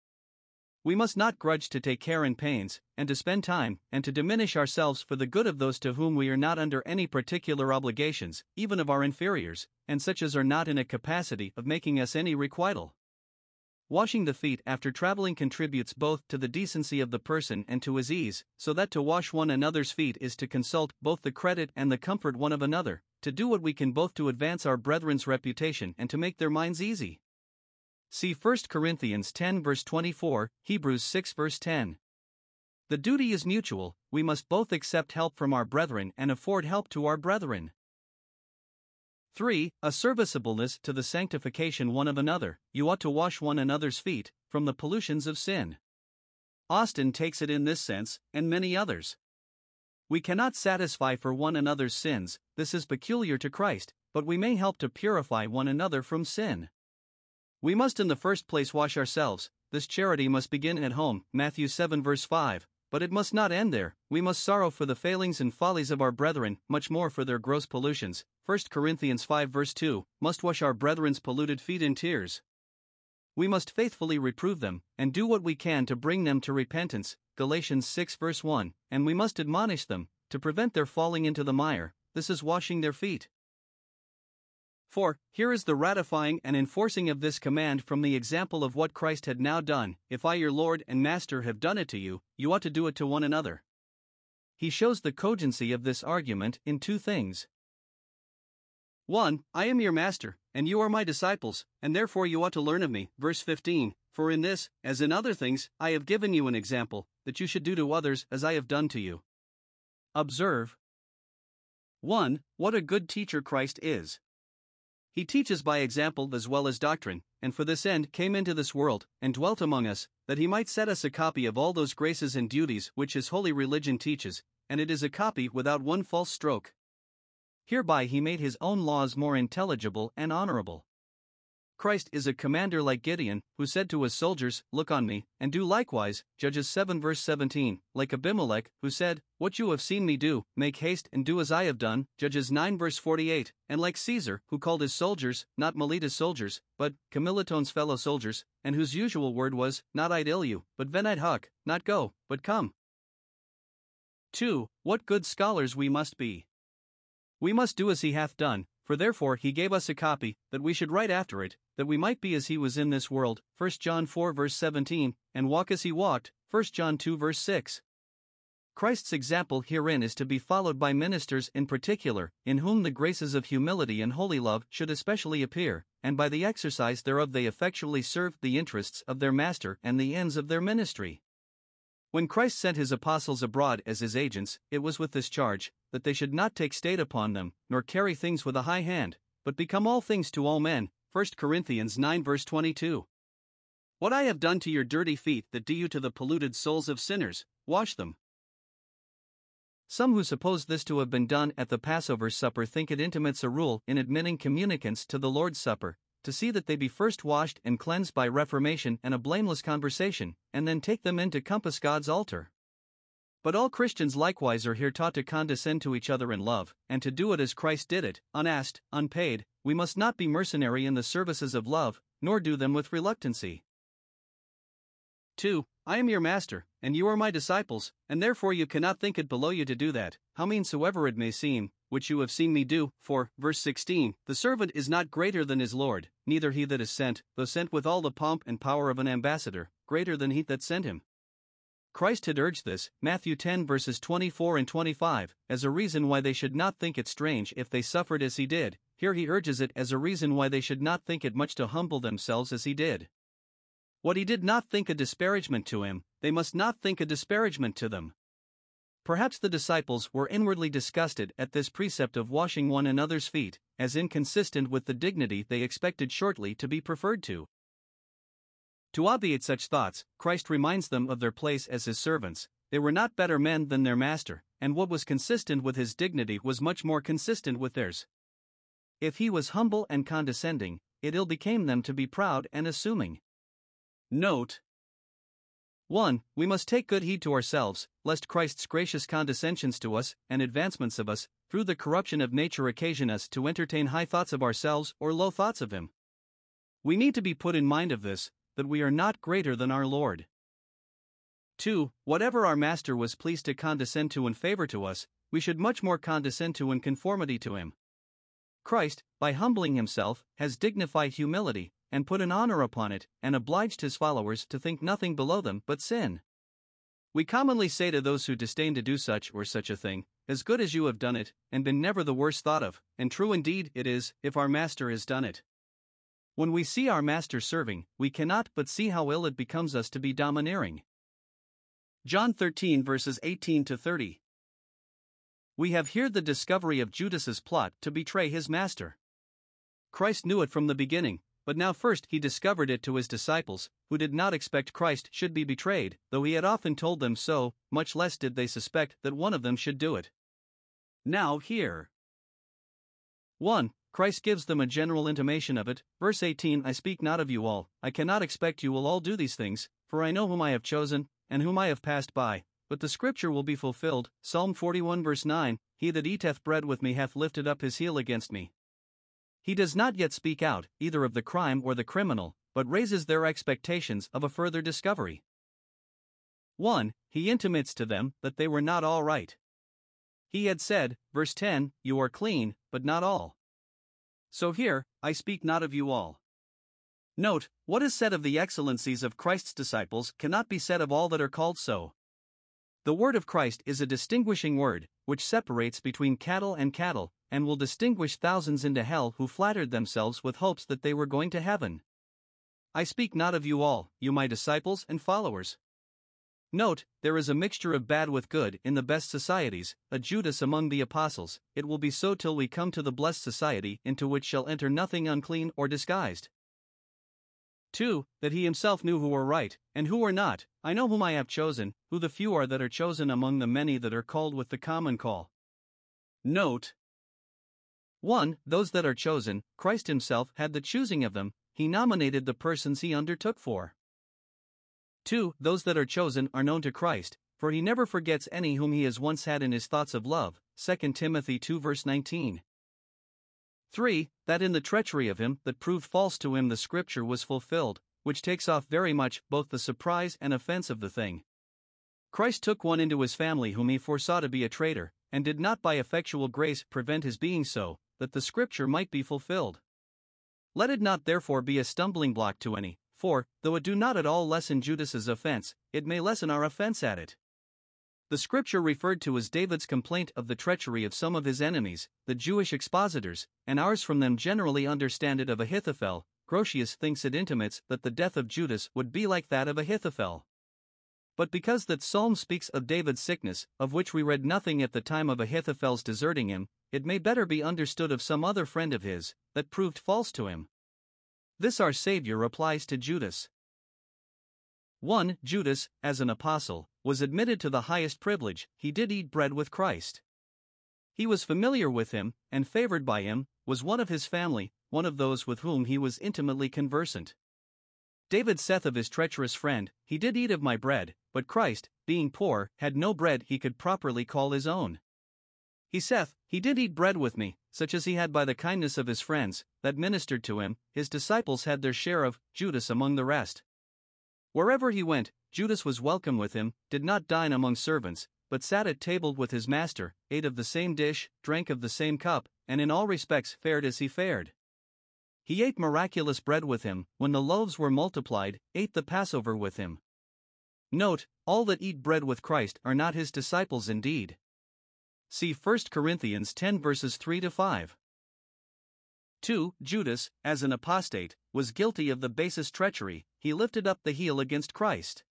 We must not grudge to take care and pains, and to spend time, and to diminish ourselves for the good of those to whom we are not under any particular obligations, even of our inferiors, and such as are not in a capacity of making us any requital. Washing the feet after traveling contributes both to the decency of the person and to his ease, so that to wash one another's feet is to consult both the credit and the comfort one of another, to do what we can both to advance our brethren's reputation and to make their minds easy. See 1 Corinthians 10 verse 24, Hebrews 6 verse 10. The duty is mutual, we must both accept help from our brethren and afford help to our brethren. 3. A serviceableness to the sanctification one of another, you ought to wash one another's feet, from the pollutions of sin. Austin takes it in this sense, and many others. We cannot satisfy for one another's sins, this is peculiar to Christ, but we may help to purify one another from sin. We must in the first place wash ourselves, this charity must begin at home, Matthew 7 verse 5, but it must not end there, we must sorrow for the failings and follies of our brethren, much more for their gross pollutions, 1 Corinthians 5 verse 2, must wash our brethren's polluted feet in tears. We must faithfully reprove them, and do what we can to bring them to repentance, Galatians 6 verse 1, and we must admonish them, to prevent their falling into the mire, this is washing their feet. 4. Here is the ratifying and enforcing of this command from the example of what Christ had now done, if I your Lord and Master have done it to you, you ought to do it to one another. He shows the cogency of this argument in 2 things. 1. I am your master, and you are my disciples, and therefore you ought to learn of me. Verse 15. For in this, as in other things, I have given you an example, that you should do to others as I have done to you. Observe. 1. What a good teacher Christ is. He teaches by example as well as doctrine, and for this end came into this world, and dwelt among us, that he might set us a copy of all those graces and duties which his holy religion teaches, and it is a copy without one false stroke. Hereby he made his own laws more intelligible and honorable. Christ is a commander like Gideon, who said to his soldiers, "Look on me, and do likewise," Judges 7 verse 17, like Abimelech, who said, "What you have seen me do, make haste and do as I have done," Judges 9 verse 48, and like Caesar, who called his soldiers, not Melita's soldiers, but Camilitone's fellow soldiers, and whose usual word was, "Not I'd ill you, but venite hoc," not go, but come. 2. What good scholars we must be. We must do as he hath done, for therefore he gave us a copy, that we should write after it, that we might be as he was in this world, 1 John 4 verse 17, and walk as he walked, 1 John 2 verse 6. Christ's example herein is to be followed by ministers in particular, in whom the graces of humility and holy love should especially appear, and by the exercise thereof they effectually serve the interests of their master and the ends of their ministry. When Christ sent his apostles abroad as his agents, it was with this charge, that they should not take state upon them, nor carry things with a high hand, but become all things to all men, 1 Corinthians 9 verse 22. What I have done to your dirty feet that do you to the polluted souls of sinners, wash them. Some who suppose this to have been done at the Passover supper think it intimates a rule in admitting communicants to the Lord's supper, to see that they be first washed and cleansed by reformation and a blameless conversation, and then take them in to compass God's altar. But all Christians likewise are here taught to condescend to each other in love, and to do it as Christ did it, unasked, unpaid. We must not be mercenary in the services of love, nor do them with reluctancy. 2. I am your master, and you are my disciples, and therefore you cannot think it below you to do that, how mean soever it may seem, which you have seen me do. For, verse 16, the servant is not greater than his Lord, neither he that is sent, though sent with all the pomp and power of an ambassador, greater than he that sent him. Christ had urged this, Matthew 10 verses 24 and 25, as a reason why they should not think it strange if they suffered as he did. Here he urges it as a reason why they should not think it much to humble themselves as he did. What he did not think a disparagement to him, they must not think a disparagement to them. Perhaps the disciples were inwardly disgusted at this precept of washing one another's feet, as inconsistent with the dignity they expected shortly to be preferred to. To obviate such thoughts, Christ reminds them of their place as his servants. They were not better men than their master, and what was consistent with his dignity was much more consistent with theirs. If he was humble and condescending, it ill became them to be proud and assuming. Note. 1. We must take good heed to ourselves, lest Christ's gracious condescensions to us, and advancements of us, through the corruption of nature occasion us to entertain high thoughts of ourselves or low thoughts of him. We need to be put in mind of this, that we are not greater than our Lord. 2. Whatever our Master was pleased to condescend to in favor to us, we should much more condescend to in conformity to him. Christ, by humbling himself, has dignified humility, and put an honor upon it, and obliged his followers to think nothing below them but sin. We commonly say to those who disdain to do such or such a thing, "As good as you have done it, and been never the worse thought of," and true indeed it is, if our Master has done it. When we see our Master serving, we cannot but see how ill it becomes us to be domineering. John 13 verses 18 to 30. We have here the discovery of Judas's plot to betray his Master. Christ knew it from the beginning, but now first he discovered it to his disciples, who did not expect Christ should be betrayed, though he had often told them so, much less did they suspect that one of them should do it. Now here. 1. Christ gives them a general intimation of it, verse 18, "I speak not of you all, I cannot expect you will all do these things, for I know whom I have chosen, and whom I have passed by, but the scripture will be fulfilled," Psalm 41 verse 9, "He that eateth bread with me hath lifted up his heel against me." He does not yet speak out, either of the crime or the criminal, but raises their expectations of a further discovery. 1. He intimates to them that they were not all right. He had said, verse 10, "You are clean, but not all." So here, "I speak not of you all." Note, what is said of the excellencies of Christ's disciples cannot be said of all that are called so. The word of Christ is a distinguishing word, which separates between cattle and cattle, and will distinguish thousands into hell who flattered themselves with hopes that they were going to heaven. I speak not of you all, you my disciples and followers. Note, there is a mixture of bad with good in the best societies, a Judas among the apostles, it will be so till we come to the blessed society into which shall enter nothing unclean or disguised. 2. That he himself knew who were right, and who were not. I know whom I have chosen, who the few are that are chosen among the many that are called with the common call. Note. 1. Those that are chosen, Christ himself had the choosing of them, he nominated the persons he undertook for. 2. Those that are chosen are known to Christ, for he never forgets any whom he has once had in his thoughts of love, 2 Timothy 2 verse 19. 3. That in the treachery of him that proved false to him the scripture was fulfilled, which takes off very much both the surprise and offense of the thing. Christ took one into his family whom he foresaw to be a traitor, and did not by effectual grace prevent his being so, that the scripture might be fulfilled. Let it not therefore be a stumbling block to any. For, though it do not at all lessen Judas's offense, it may lessen our offense at it. The scripture referred to is David's complaint of the treachery of some of his enemies, the Jewish expositors, and ours from them generally understand it of Ahithophel. Grotius thinks it intimates that the death of Judas would be like that of Ahithophel. But because that psalm speaks of David's sickness, of which we read nothing at the time of Ahithophel's deserting him, it may better be understood of some other friend of his, that proved false to him. This our Savior applies to Judas. 1. Judas, as an apostle, was admitted to the highest privilege, he did eat bread with Christ. He was familiar with him, and favored by him, was one of his family, one of those with whom he was intimately conversant. David saith of his treacherous friend, he did eat of my bread, but Christ, being poor, had no bread he could properly call his own. He saith, he did eat bread with me, such as he had by the kindness of his friends, that ministered to him, his disciples had their share of, Judas among the rest. Wherever he went, Judas was welcome with him, did not dine among servants, but sat at table with his master, ate of the same dish, drank of the same cup, and in all respects fared as he fared. He ate miraculous bread with him, when the loaves were multiplied, ate the Passover with him. Note, all that eat bread with Christ are not his disciples indeed. See 1 Corinthians 10 verses 3-5. 2. Judas, as an apostate, was guilty of the basest treachery, he lifted up the heel against Christ.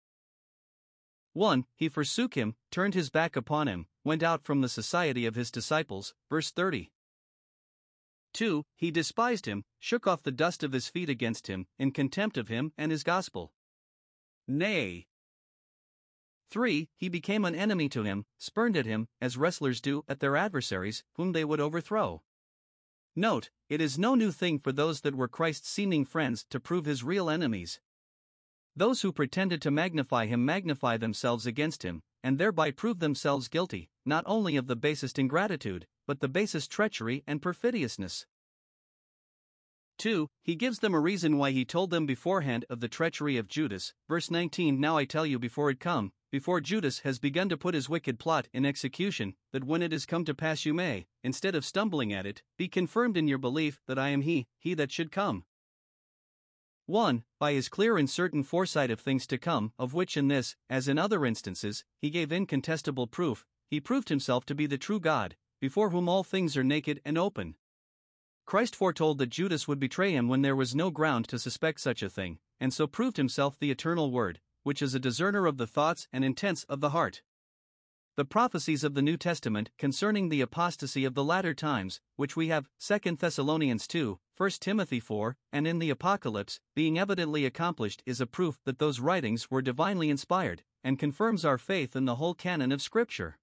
1. He forsook him, turned his back upon him, went out from the society of his disciples, verse 30. 2. He despised him, shook off the dust of his feet against him, in contempt of him and his gospel. Nay. 3. He became an enemy to him, spurned at him, as wrestlers do at their adversaries, whom they would overthrow. Note, it is no new thing for those that were Christ's seeming friends to prove his real enemies. Those who pretended to magnify him magnify themselves against him, and thereby prove themselves guilty, not only of the basest ingratitude, but the basest treachery and perfidiousness. 2. He gives them a reason why he told them beforehand of the treachery of Judas, verse 19. Now I tell you before it come, before Judas has begun to put his wicked plot in execution, that when it is come to pass you may, instead of stumbling at it, be confirmed in your belief that I am he that should come. 1. By his clear and certain foresight of things to come, of which in this, as in other instances, he gave incontestable proof, he proved himself to be the true God, before whom all things are naked and open. Christ foretold that Judas would betray him when there was no ground to suspect such a thing, and so proved himself the eternal Word, which is a discerner of the thoughts and intents of the heart. The prophecies of the New Testament concerning the apostasy of the latter times, which we have, 2 Thessalonians 2, 1 Timothy 4, and in the Apocalypse, being evidently accomplished is a proof that those writings were divinely inspired, and confirms our faith in the whole canon of Scripture.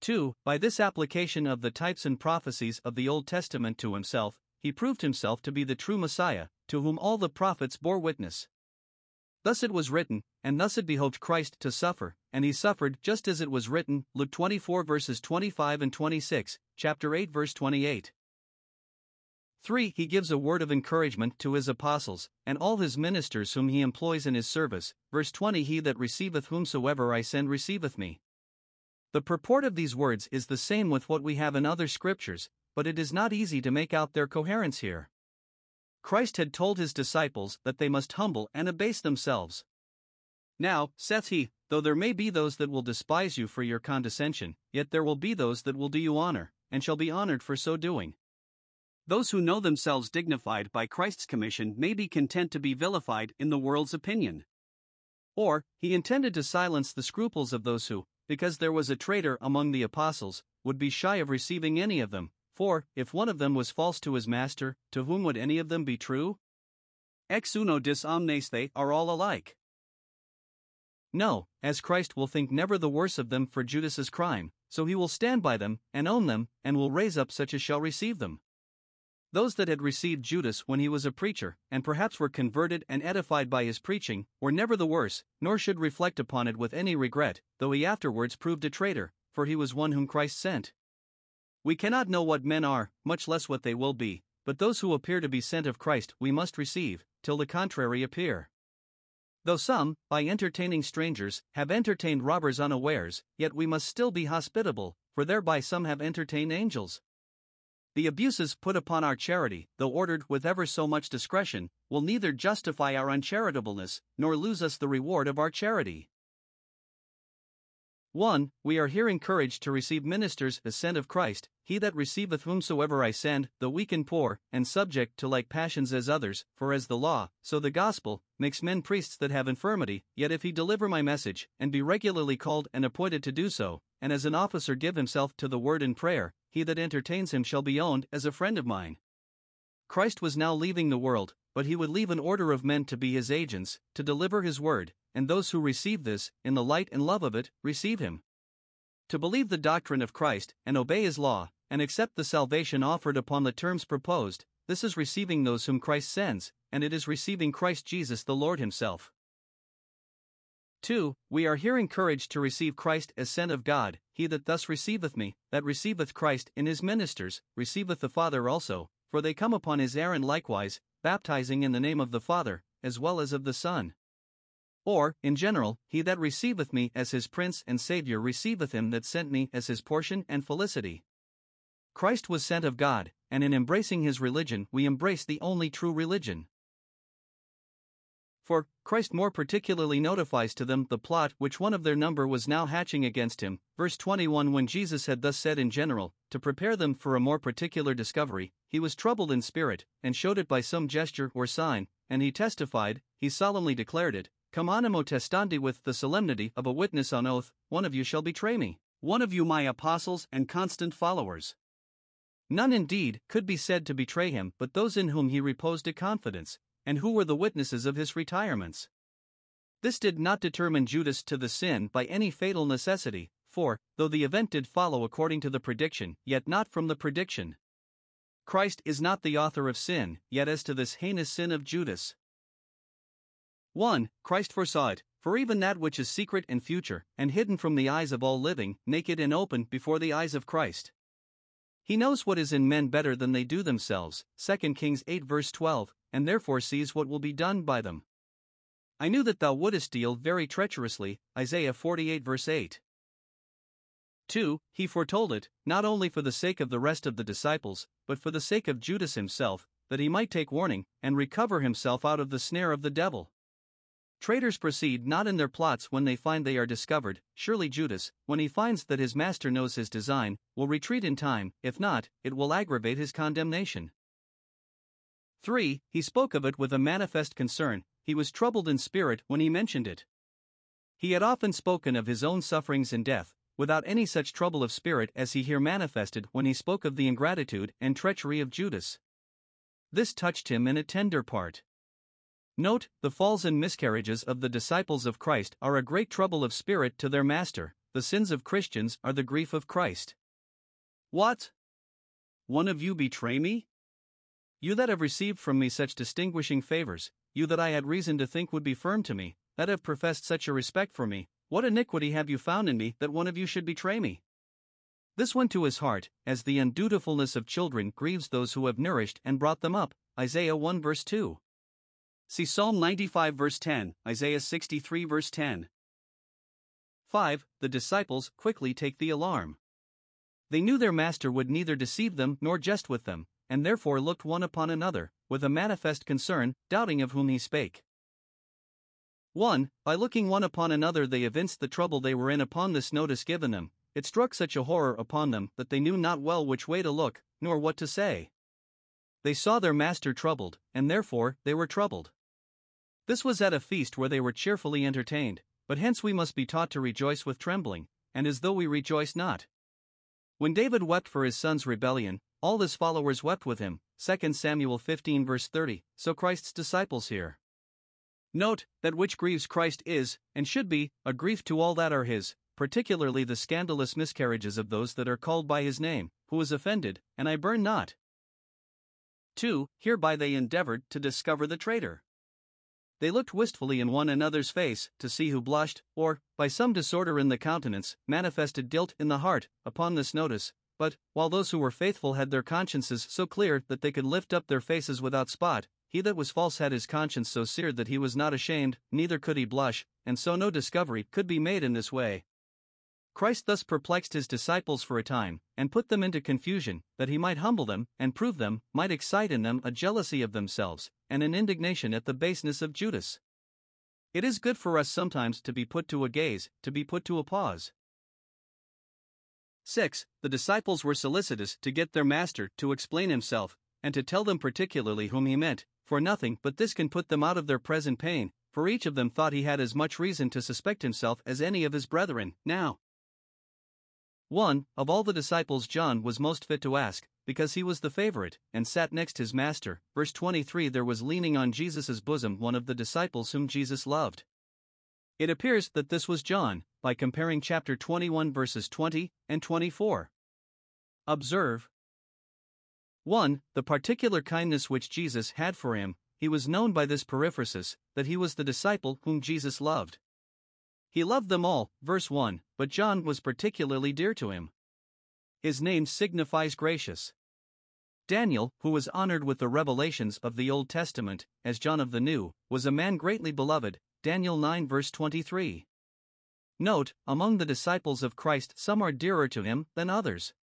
2. By this application of the types and prophecies of the Old Testament to himself, he proved himself to be the true Messiah, to whom all the prophets bore witness. Thus it was written, and thus it behoved Christ to suffer, and he suffered just as it was written, Luke 24 verses 25 and 26, chapter 8 verse 28. 3. He gives a word of encouragement to his apostles, and all his ministers whom he employs in his service, verse 20. He that receiveth whomsoever I send receiveth me. The purport of these words is the same with what we have in other scriptures, but it is not easy to make out their coherence here. Christ had told his disciples that they must humble and abase themselves. Now, saith he, though there may be those that will despise you for your condescension, yet there will be those that will do you honor, and shall be honored for so doing. Those who know themselves dignified by Christ's commission may be content to be vilified in the world's opinion. Or, he intended to silence the scruples of those who, because there was a traitor among the apostles, would be shy of receiving any of them, for, if one of them was false to his master, to whom would any of them be true? Ex uno dis omnes, they are all alike. No, as Christ will think never the worse of them for Judas's crime, so he will stand by them, and own them, and will raise up such as shall receive them. Those that had received Judas when he was a preacher, and perhaps were converted and edified by his preaching, were never the worse, nor should reflect upon it with any regret, though he afterwards proved a traitor, for he was one whom Christ sent. We cannot know what men are, much less what they will be, but those who appear to be sent of Christ we must receive, till the contrary appear. Though some, by entertaining strangers, have entertained robbers unawares, yet we must still be hospitable, for thereby some have entertained angels. The abuses put upon our charity, though ordered with ever so much discretion, will neither justify our uncharitableness, nor lose us the reward of our charity. 1. We are here encouraged to receive ministers as sent of Christ, he that receiveth whomsoever I send, though weak and poor, and subject to like passions as others, for as the law, so the gospel, makes men priests that have infirmity, yet if he deliver my message, and be regularly called and appointed to do so, and as an officer give himself to the word and prayer, he that entertains him shall be owned as a friend of mine. Christ was now leaving the world, but he would leave an order of men to be his agents, to deliver his word, and those who receive this, in the light and love of it, receive him. To believe the doctrine of Christ, and obey his law, and accept the salvation offered upon the terms proposed, this is receiving those whom Christ sends, and it is receiving Christ Jesus the Lord himself. 2. We are here encouraged to receive Christ as sent of God, he that thus receiveth me, that receiveth Christ in his ministers, receiveth the Father also, for they come upon his errand likewise, baptizing in the name of the Father, as well as of the Son. Or, in general, he that receiveth me as his Prince and Saviour receiveth him that sent me as his portion and felicity. Christ was sent of God, and in embracing his religion we embrace the only true religion. For, Christ more particularly notifies to them the plot which one of their number was now hatching against him, verse 21, when Jesus had thus said in general, to prepare them for a more particular discovery, he was troubled in spirit, and showed it by some gesture or sign, and he testified, he solemnly declared it, Cum animo testandi, with the solemnity of a witness on oath, one of you shall betray me, one of you my apostles and constant followers. None indeed could be said to betray him but those in whom he reposed a confidence, and who were the witnesses of his retirements. This did not determine Judas to the sin by any fatal necessity, for, though the event did follow according to the prediction, yet not from the prediction. Christ is not the author of sin, yet as to this heinous sin of Judas. 1. Christ foresaw it, for even that which is secret and future, and hidden from the eyes of all living, naked and open before the eyes of Christ. He knows what is in men better than they do themselves, 2 Kings 8 verse 12, and therefore sees what will be done by them. I knew that thou wouldest deal very treacherously, Isaiah 48 verse 8. 2. He foretold it, not only for the sake of the rest of the disciples, but for the sake of Judas himself, that he might take warning, and recover himself out of the snare of the devil. Traitors proceed not in their plots when they find they are discovered. Surely Judas, when he finds that his master knows his design, will retreat in time; if not, it will aggravate his condemnation. 3. He spoke of it with a manifest concern, he was troubled in spirit when he mentioned it. He had often spoken of his own sufferings and death, without any such trouble of spirit as he here manifested when he spoke of the ingratitude and treachery of Judas. This touched him in a tender part. Note, the falls and miscarriages of the disciples of Christ are a great trouble of spirit to their master, the sins of Christians are the grief of Christ. What? One of you betray me? You that have received from me such distinguishing favors, you that I had reason to think would be firm to me, that have professed such a respect for me, what iniquity have you found in me that one of you should betray me? This went to his heart, as the undutifulness of children grieves those who have nourished and brought them up, Isaiah 1 verse 2. See Psalm 95 verse 10, Isaiah 63 verse 10. 5. The disciples quickly take the alarm. They knew their master would neither deceive them nor jest with them, and therefore looked one upon another, with a manifest concern, doubting of whom he spake. 1. By looking one upon another they evinced the trouble they were in upon this notice given them. It struck such a horror upon them that they knew not well which way to look, nor what to say. They saw their master troubled, and therefore they were troubled. This was at a feast where they were cheerfully entertained, but hence we must be taught to rejoice with trembling, and as though we rejoice not. When David wept for his son's rebellion, all his followers wept with him, 2 Samuel 15 verse 30, so Christ's disciples here. Note, that which grieves Christ is, and should be, a grief to all that are his, particularly the scandalous miscarriages of those that are called by his name, who is offended, and I burn not. 2. Hereby they endeavored to discover the traitor. They looked wistfully in one another's face, to see who blushed, or, by some disorder in the countenance, manifested guilt in the heart, upon this notice, but, while those who were faithful had their consciences so clear that they could lift up their faces without spot, he that was false had his conscience so seared that he was not ashamed, neither could he blush, and so no discovery could be made in this way. Christ thus perplexed his disciples for a time, and put them into confusion, that he might humble them, and prove them, might excite in them a jealousy of themselves, and an indignation at the baseness of Judas. It is good for us sometimes to be put to a gaze, to be put to a pause. 6. The disciples were solicitous to get their master to explain himself, and to tell them particularly whom he meant, for nothing but this can put them out of their present pain, for each of them thought he had as much reason to suspect himself as any of his brethren, now. 1. Of all the disciples John was most fit to ask, because he was the favorite, and sat next his master. Verse 23. There was leaning on Jesus' bosom one of the disciples whom Jesus loved. It appears that this was John, by comparing chapter 21 verses 20 and 24. Observe. 1. The particular kindness which Jesus had for him, he was known by this periphrasis, that he was the disciple whom Jesus loved. He loved them all, verse 1, but John was particularly dear to him. His name signifies gracious. Daniel, who was honored with the revelations of the Old Testament, as John of the New, was a man greatly beloved, Daniel 9 verse 23. Note, among the disciples of Christ some are dearer to him than others.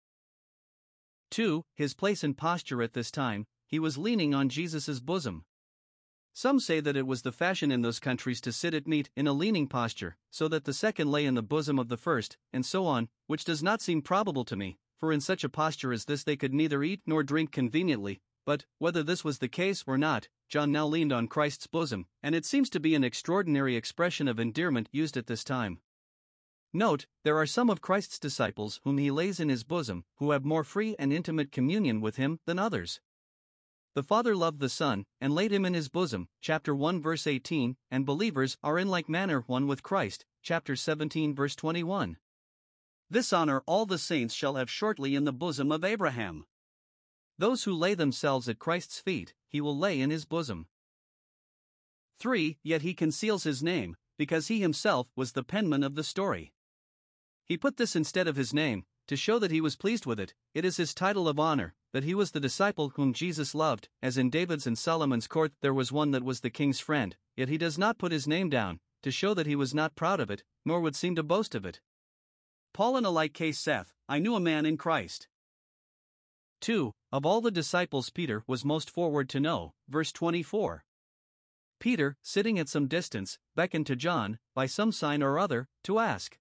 2. His place and posture at this time, he was leaning on Jesus' bosom. Some say that it was the fashion in those countries to sit at meat in a leaning posture, so that the second lay in the bosom of the first, and so on, which does not seem probable to me, for in such a posture as this they could neither eat nor drink conveniently, but, whether this was the case or not, John now leaned on Christ's bosom, and it seems to be an extraordinary expression of endearment used at this time. Note, there are some of Christ's disciples whom he lays in his bosom, who have more free and intimate communion with him than others. The Father loved the Son, and laid him in his bosom, chapter 1 verse 18, and believers are in like manner one with Christ, chapter 17 verse 21. This honor all the saints shall have shortly in the bosom of Abraham. Those who lay themselves at Christ's feet, he will lay in his bosom. 3. Yet he conceals his name, because he himself was the penman of the story. He put this instead of his name, to show that he was pleased with it. It is his title of honor, that he was the disciple whom Jesus loved, as in David's and Solomon's court there was one that was the king's friend, yet he does not put his name down, to show that he was not proud of it, nor would seem to boast of it. Paul in a like case saith, I knew a man in Christ. 2. Of all the disciples Peter was most forward to know, verse 24. Peter, sitting at some distance, beckoned to John, by some sign or other, to ask.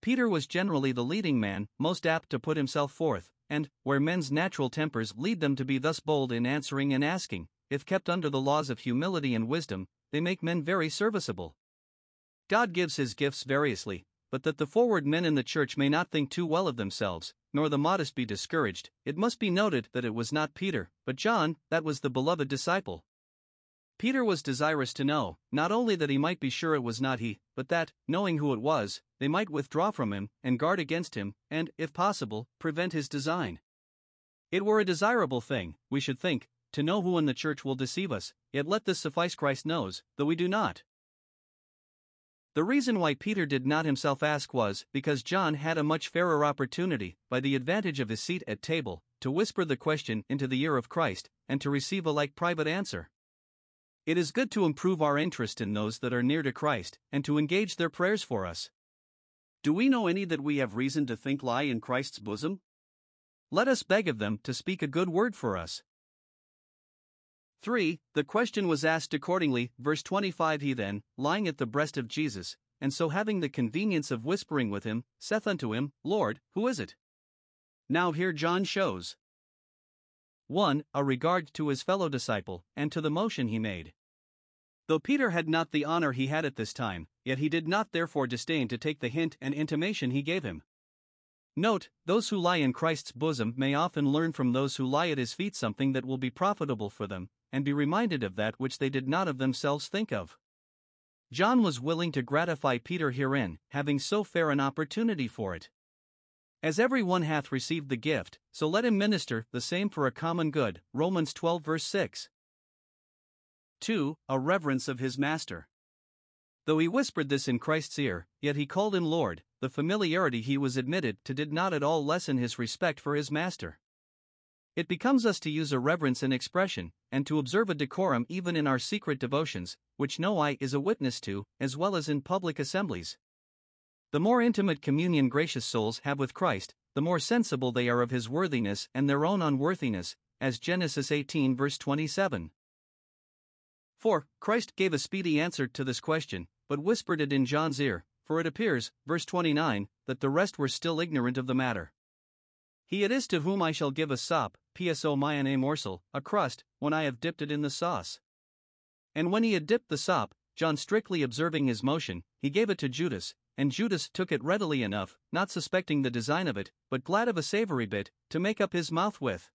Peter was generally the leading man, most apt to put himself forth, and, where men's natural tempers lead them to be thus bold in answering and asking, if kept under the laws of humility and wisdom, they make men very serviceable. God gives his gifts variously, but that the forward men in the church may not think too well of themselves, nor the modest be discouraged, it must be noted that it was not Peter, but John, that was the beloved disciple. Peter was desirous to know, not only that he might be sure it was not he, but that, knowing who it was, they might withdraw from him, and guard against him, and, if possible, prevent his design. It were a desirable thing, we should think, to know who in the church will deceive us, yet let this suffice Christ knows, though we do not. The reason why Peter did not himself ask was, because John had a much fairer opportunity, by the advantage of his seat at table, to whisper the question into the ear of Christ, and to receive a like private answer. It is good to improve our interest in those that are near to Christ, and to engage their prayers for us. Do we know any that we have reason to think lie in Christ's bosom? Let us beg of them to speak a good word for us. 3. The question was asked accordingly, verse 25. He then, lying at the breast of Jesus, and so having the convenience of whispering with him, saith unto him, Lord, who is it? Now here John shows 1. A regard to his fellow disciple, and to the motion he made. Though Peter had not the honor he had at this time, yet he did not therefore disdain to take the hint and intimation he gave him. Note, those who lie in Christ's bosom may often learn from those who lie at his feet something that will be profitable for them, and be reminded of that which they did not of themselves think of. John was willing to gratify Peter herein, having so fair an opportunity for it. As every one hath received the gift, so let him minister the same for a common good. Romans 12 verse 6. 2. A reverence of his master. Though he whispered this in Christ's ear, yet he called him Lord. The familiarity he was admitted to did not at all lessen his respect for his master. It becomes us to use a reverence in expression, and to observe a decorum even in our secret devotions, which no eye is a witness to, as well as in public assemblies. The more intimate communion gracious souls have with Christ, the more sensible they are of his worthiness and their own unworthiness, as Genesis 18 verse 27. 4. Christ gave a speedy answer to this question, but whispered it in John's ear, for it appears, verse 29, that the rest were still ignorant of the matter. He it is to whom I shall give a sop, pso mine a morsel, a crust, when I have dipped it in the sauce. And when he had dipped the sop, John strictly observing his motion, he gave it to Judas, and Judas took it readily enough, not suspecting the design of it, but glad of a savory bit, to make up his mouth with.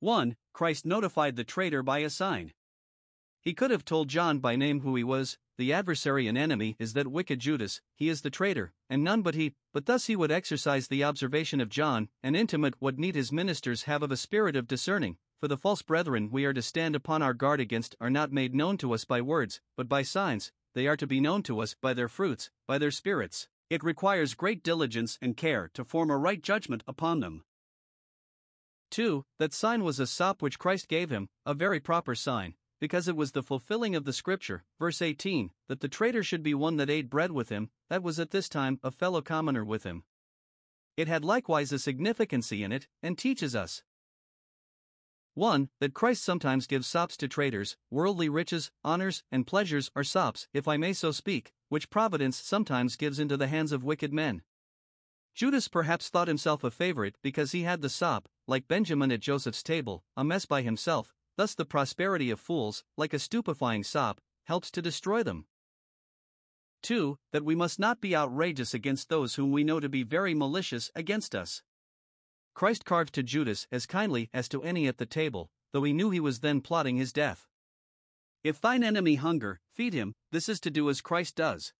1. Christ notified the traitor by a sign. He could have told John by name who he was. The adversary and enemy is that wicked Judas, he is the traitor, and none but he, but thus he would exercise the observation of John, and intimate what need his ministers have of a spirit of discerning, for the false brethren we are to stand upon our guard against are not made known to us by words, but by signs. They are to be known to us by their fruits, by their spirits. It requires great diligence and care to form a right judgment upon them. 2. That sign was a sop which Christ gave him, a very proper sign, because it was the fulfilling of the scripture, verse 18, that the traitor should be one that ate bread with him, that was at this time a fellow commoner with him. It had likewise a significancy in it, and teaches us 1. That Christ sometimes gives sops to traitors. Worldly riches, honors, and pleasures are sops, if I may so speak, which providence sometimes gives into the hands of wicked men. Judas perhaps thought himself a favorite because he had the sop, like Benjamin at Joseph's table, a mess by himself. Thus the prosperity of fools, like a stupefying sop, helps to destroy them. 2. That we must not be outrageous against those whom we know to be very malicious against us. Christ carved to Judas as kindly as to any at the table, though he knew he was then plotting his death. If thine enemy hunger, feed him. This is to do as Christ does.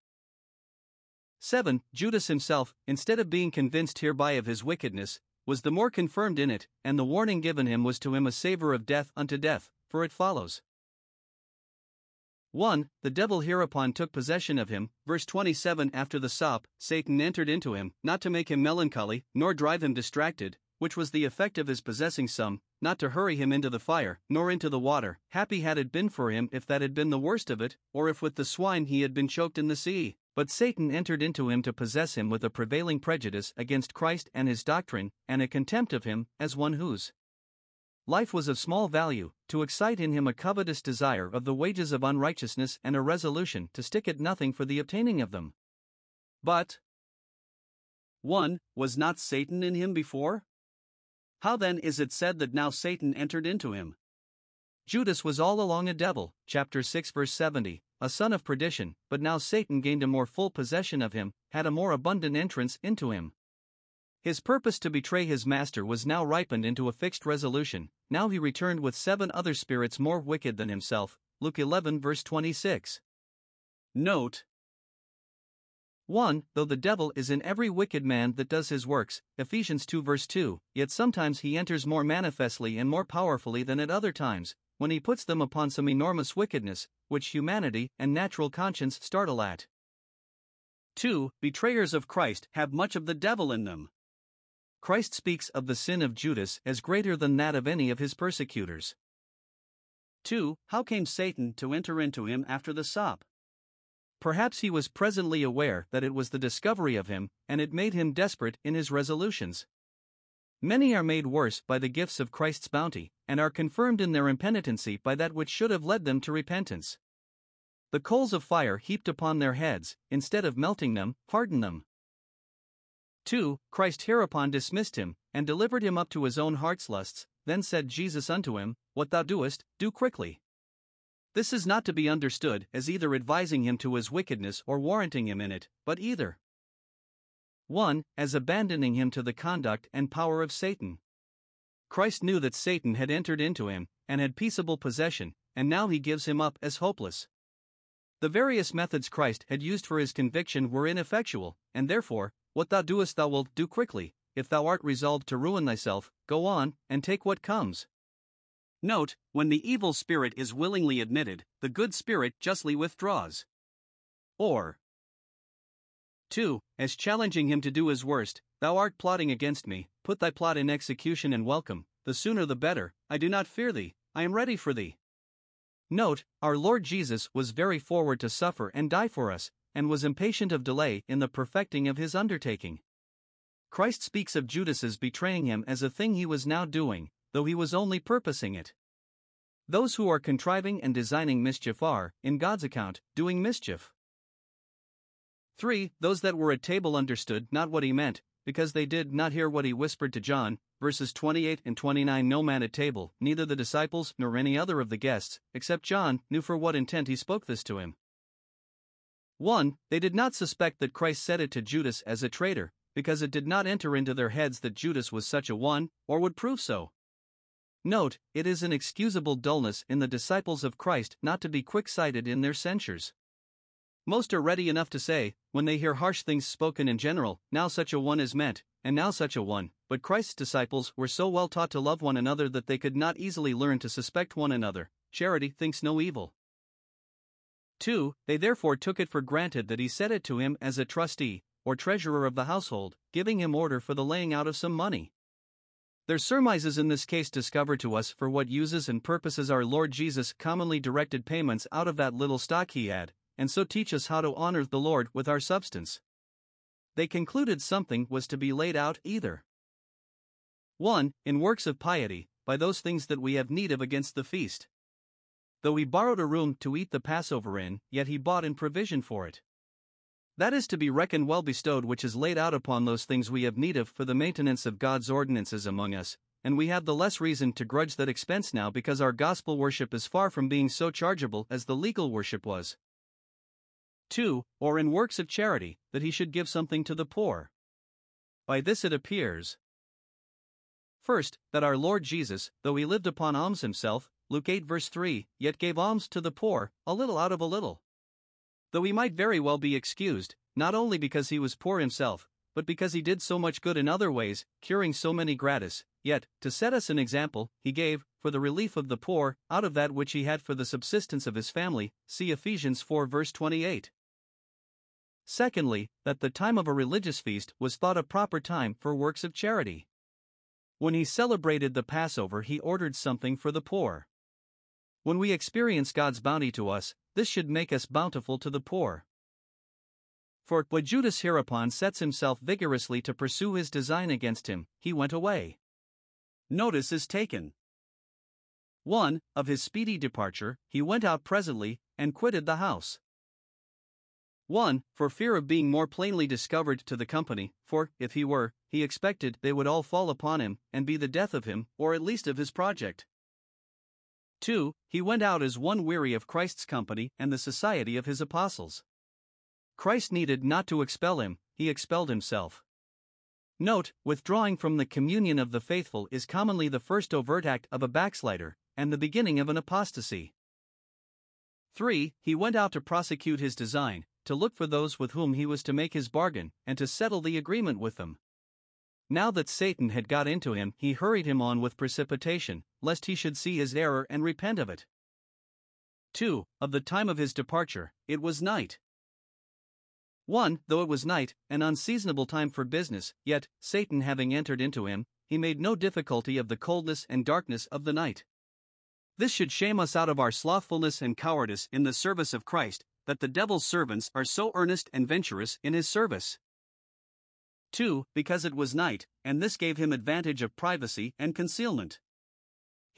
7. Judas himself, instead of being convinced hereby of his wickedness, was the more confirmed in it, and the warning given him was to him a savour of death unto death, for it follows 1. The devil hereupon took possession of him, verse 27. After the sop, Satan entered into him, not to make him melancholy, nor drive him distracted, which was the effect of his possessing some, not to hurry him into the fire, nor into the water. Happy had it been for him if that had been the worst of it, or if with the swine he had been choked in the sea. But Satan entered into him to possess him with a prevailing prejudice against Christ and his doctrine, and a contempt of him, as one whose life was of small value, to excite in him a covetous desire of the wages of unrighteousness and a resolution to stick at nothing for the obtaining of them. But 1. Was not Satan in him before? How then is it said that now Satan entered into him? Judas was all along a devil, chapter 6 verse 70, a son of perdition, but now Satan gained a more full possession of him, had a more abundant entrance into him. His purpose to betray his master was now ripened into a fixed resolution. Now he returned with 7 other spirits more wicked than himself, Luke 11 verse 26. Note 1. Though the devil is in every wicked man that does his works, Ephesians 2 verse 2, yet sometimes he enters more manifestly and more powerfully than at other times, when he puts them upon some enormous wickedness, which humanity and natural conscience startle at. 2. Betrayers of Christ have much of the devil in them. Christ speaks of the sin of Judas as greater than that of any of his persecutors. 2. How came Satan to enter into him after the sop? Perhaps he was presently aware that it was the discovery of him, and it made him desperate in his resolutions. Many are made worse by the gifts of Christ's bounty, and are confirmed in their impenitency by that which should have led them to repentance. The coals of fire heaped upon their heads, instead of melting them, hardened them. 2. Christ hereupon dismissed him, and delivered him up to his own heart's lusts. Then said Jesus unto him, What thou doest, do quickly. This is not to be understood as either advising him to his wickedness or warranting him in it, but either 1. As abandoning him to the conduct and power of Satan. Christ knew that Satan had entered into him, and had peaceable possession, and now he gives him up as hopeless. The various methods Christ had used for his conviction were ineffectual, and therefore, what thou doest thou wilt do quickly. If thou art resolved to ruin thyself, go on, and take what comes. Note, when the evil spirit is willingly admitted, the good spirit justly withdraws. Or 2. As challenging him to do his worst, thou art plotting against me, put thy plot in execution and welcome, the sooner the better, I do not fear thee, I am ready for thee. Note, our Lord Jesus was very forward to suffer and die for us, and was impatient of delay in the perfecting of his undertaking. Christ speaks of Judas's betraying him as a thing he was now doing, though he was only purposing it. Those who are contriving and designing mischief are, in God's account, doing mischief. 3. Those that were at table understood not what he meant, because they did not hear what he whispered to John, verses 28 and 29. No man at table, neither the disciples nor any other of the guests, except John, knew for what intent he spoke this to him. 1. They did not suspect that Christ said it to Judas as a traitor, because it did not enter into their heads that Judas was such a one, or would prove so. Note, it is an excusable dullness in the disciples of Christ not to be quick-sighted in their censures. Most are ready enough to say, when they hear harsh things spoken in general, now such a one is meant, and now such a one, but Christ's disciples were so well taught to love one another that they could not easily learn to suspect one another. Charity thinks no evil. 2. They therefore took it for granted that he said it to him as a trustee, or treasurer of the household, giving him order for the laying out of some money. Their surmises in this case discover to us for what uses and purposes our Lord Jesus commonly directed payments out of that little stock he had, and so teach us how to honor the Lord with our substance. They concluded something was to be laid out either 1. In works of piety, by those things that we have need of against the feast. Though he borrowed a room to eat the Passover in, yet he bought in provision for it. That is to be reckoned well bestowed which is laid out upon those things we have need of for the maintenance of God's ordinances among us, and we have the less reason to grudge that expense now because our gospel worship is far from being so chargeable as the legal worship was. 2. Or in works of charity, that he should give something to the poor. By this it appears, first, that our Lord Jesus, though he lived upon alms himself, Luke 8 verse 3, yet gave alms to the poor, a little out of a little. Though he might very well be excused, not only because he was poor himself, but because he did so much good in other ways, curing so many gratis, yet, to set us an example, he gave, for the relief of the poor, out of that which he had for the subsistence of his family, see Ephesians 4 verse 28. Secondly, that the time of a religious feast was thought a proper time for works of charity. When he celebrated the Passover he ordered something for the poor. When we experience God's bounty to us, this should make us bountiful to the poor. For, when Judas hereupon sets himself vigorously to pursue his design against him, he went away. Notice is taken. 1. Of his speedy departure, he went out presently, and quitted the house. 1. For fear of being more plainly discovered to the company, for, if he were, he expected they would all fall upon him, and be the death of him, or at least of his project. 2. He went out as one weary of Christ's company and the society of his apostles. Christ needed not to expel him, he expelled himself. Note, withdrawing from the communion of the faithful is commonly the first overt act of a backslider, and the beginning of an apostasy. 3. He went out to prosecute his design, to look for those with whom he was to make his bargain, and to settle the agreement with them. Now that Satan had got into him, he hurried him on with precipitation, lest he should see his error and repent of it. 2. Of the time of his departure, it was night. 1. Though it was night, an unseasonable time for business, yet, Satan having entered into him, he made no difficulty of the coldness and darkness of the night. This should shame us out of our slothfulness and cowardice in the service of Christ, that the devil's servants are so earnest and venturous in his service. 2. Because it was night, and this gave him advantage of privacy and concealment.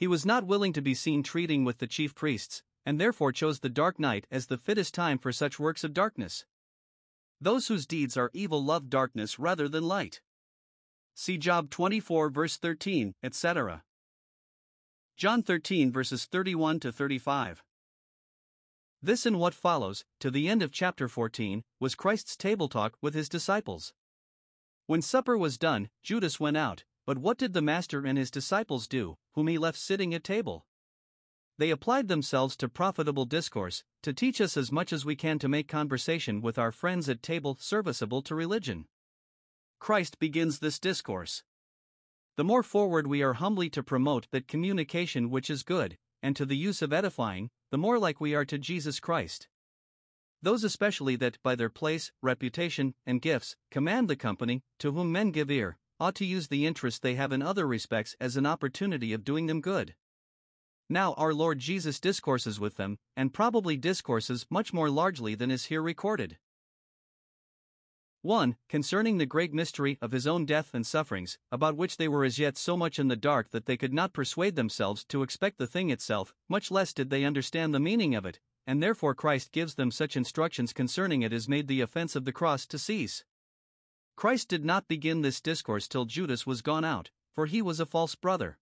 He was not willing to be seen treating with the chief priests, and therefore chose the dark night as the fittest time for such works of darkness. Those whose deeds are evil love darkness rather than light. See Job 24 verse 13, etc. John 13 verses 31 to 35. This and what follows, to the end of chapter 14, was Christ's table talk with his disciples. When supper was done, Judas went out, but what did the Master and his disciples do, whom he left sitting at table? They applied themselves to profitable discourse, to teach us as much as we can to make conversation with our friends at table serviceable to religion. Christ begins this discourse. The more forward we are humbly to promote that communication which is good, and to the use of edifying, the more like we are to Jesus Christ. Those especially that, by their place, reputation, and gifts, command the company, to whom men give ear, ought to use the interest they have in other respects as an opportunity of doing them good. Now our Lord Jesus discourses with them, and probably discourses much more largely than is here recorded. 1. Concerning the great mystery of his own death and sufferings, about which they were as yet so much in the dark that they could not persuade themselves to expect the thing itself, much less did they understand the meaning of it, and therefore Christ gives them such instructions concerning it as made the offense of the cross to cease. Christ did not begin this discourse till Judas was gone out, for he was a false brother.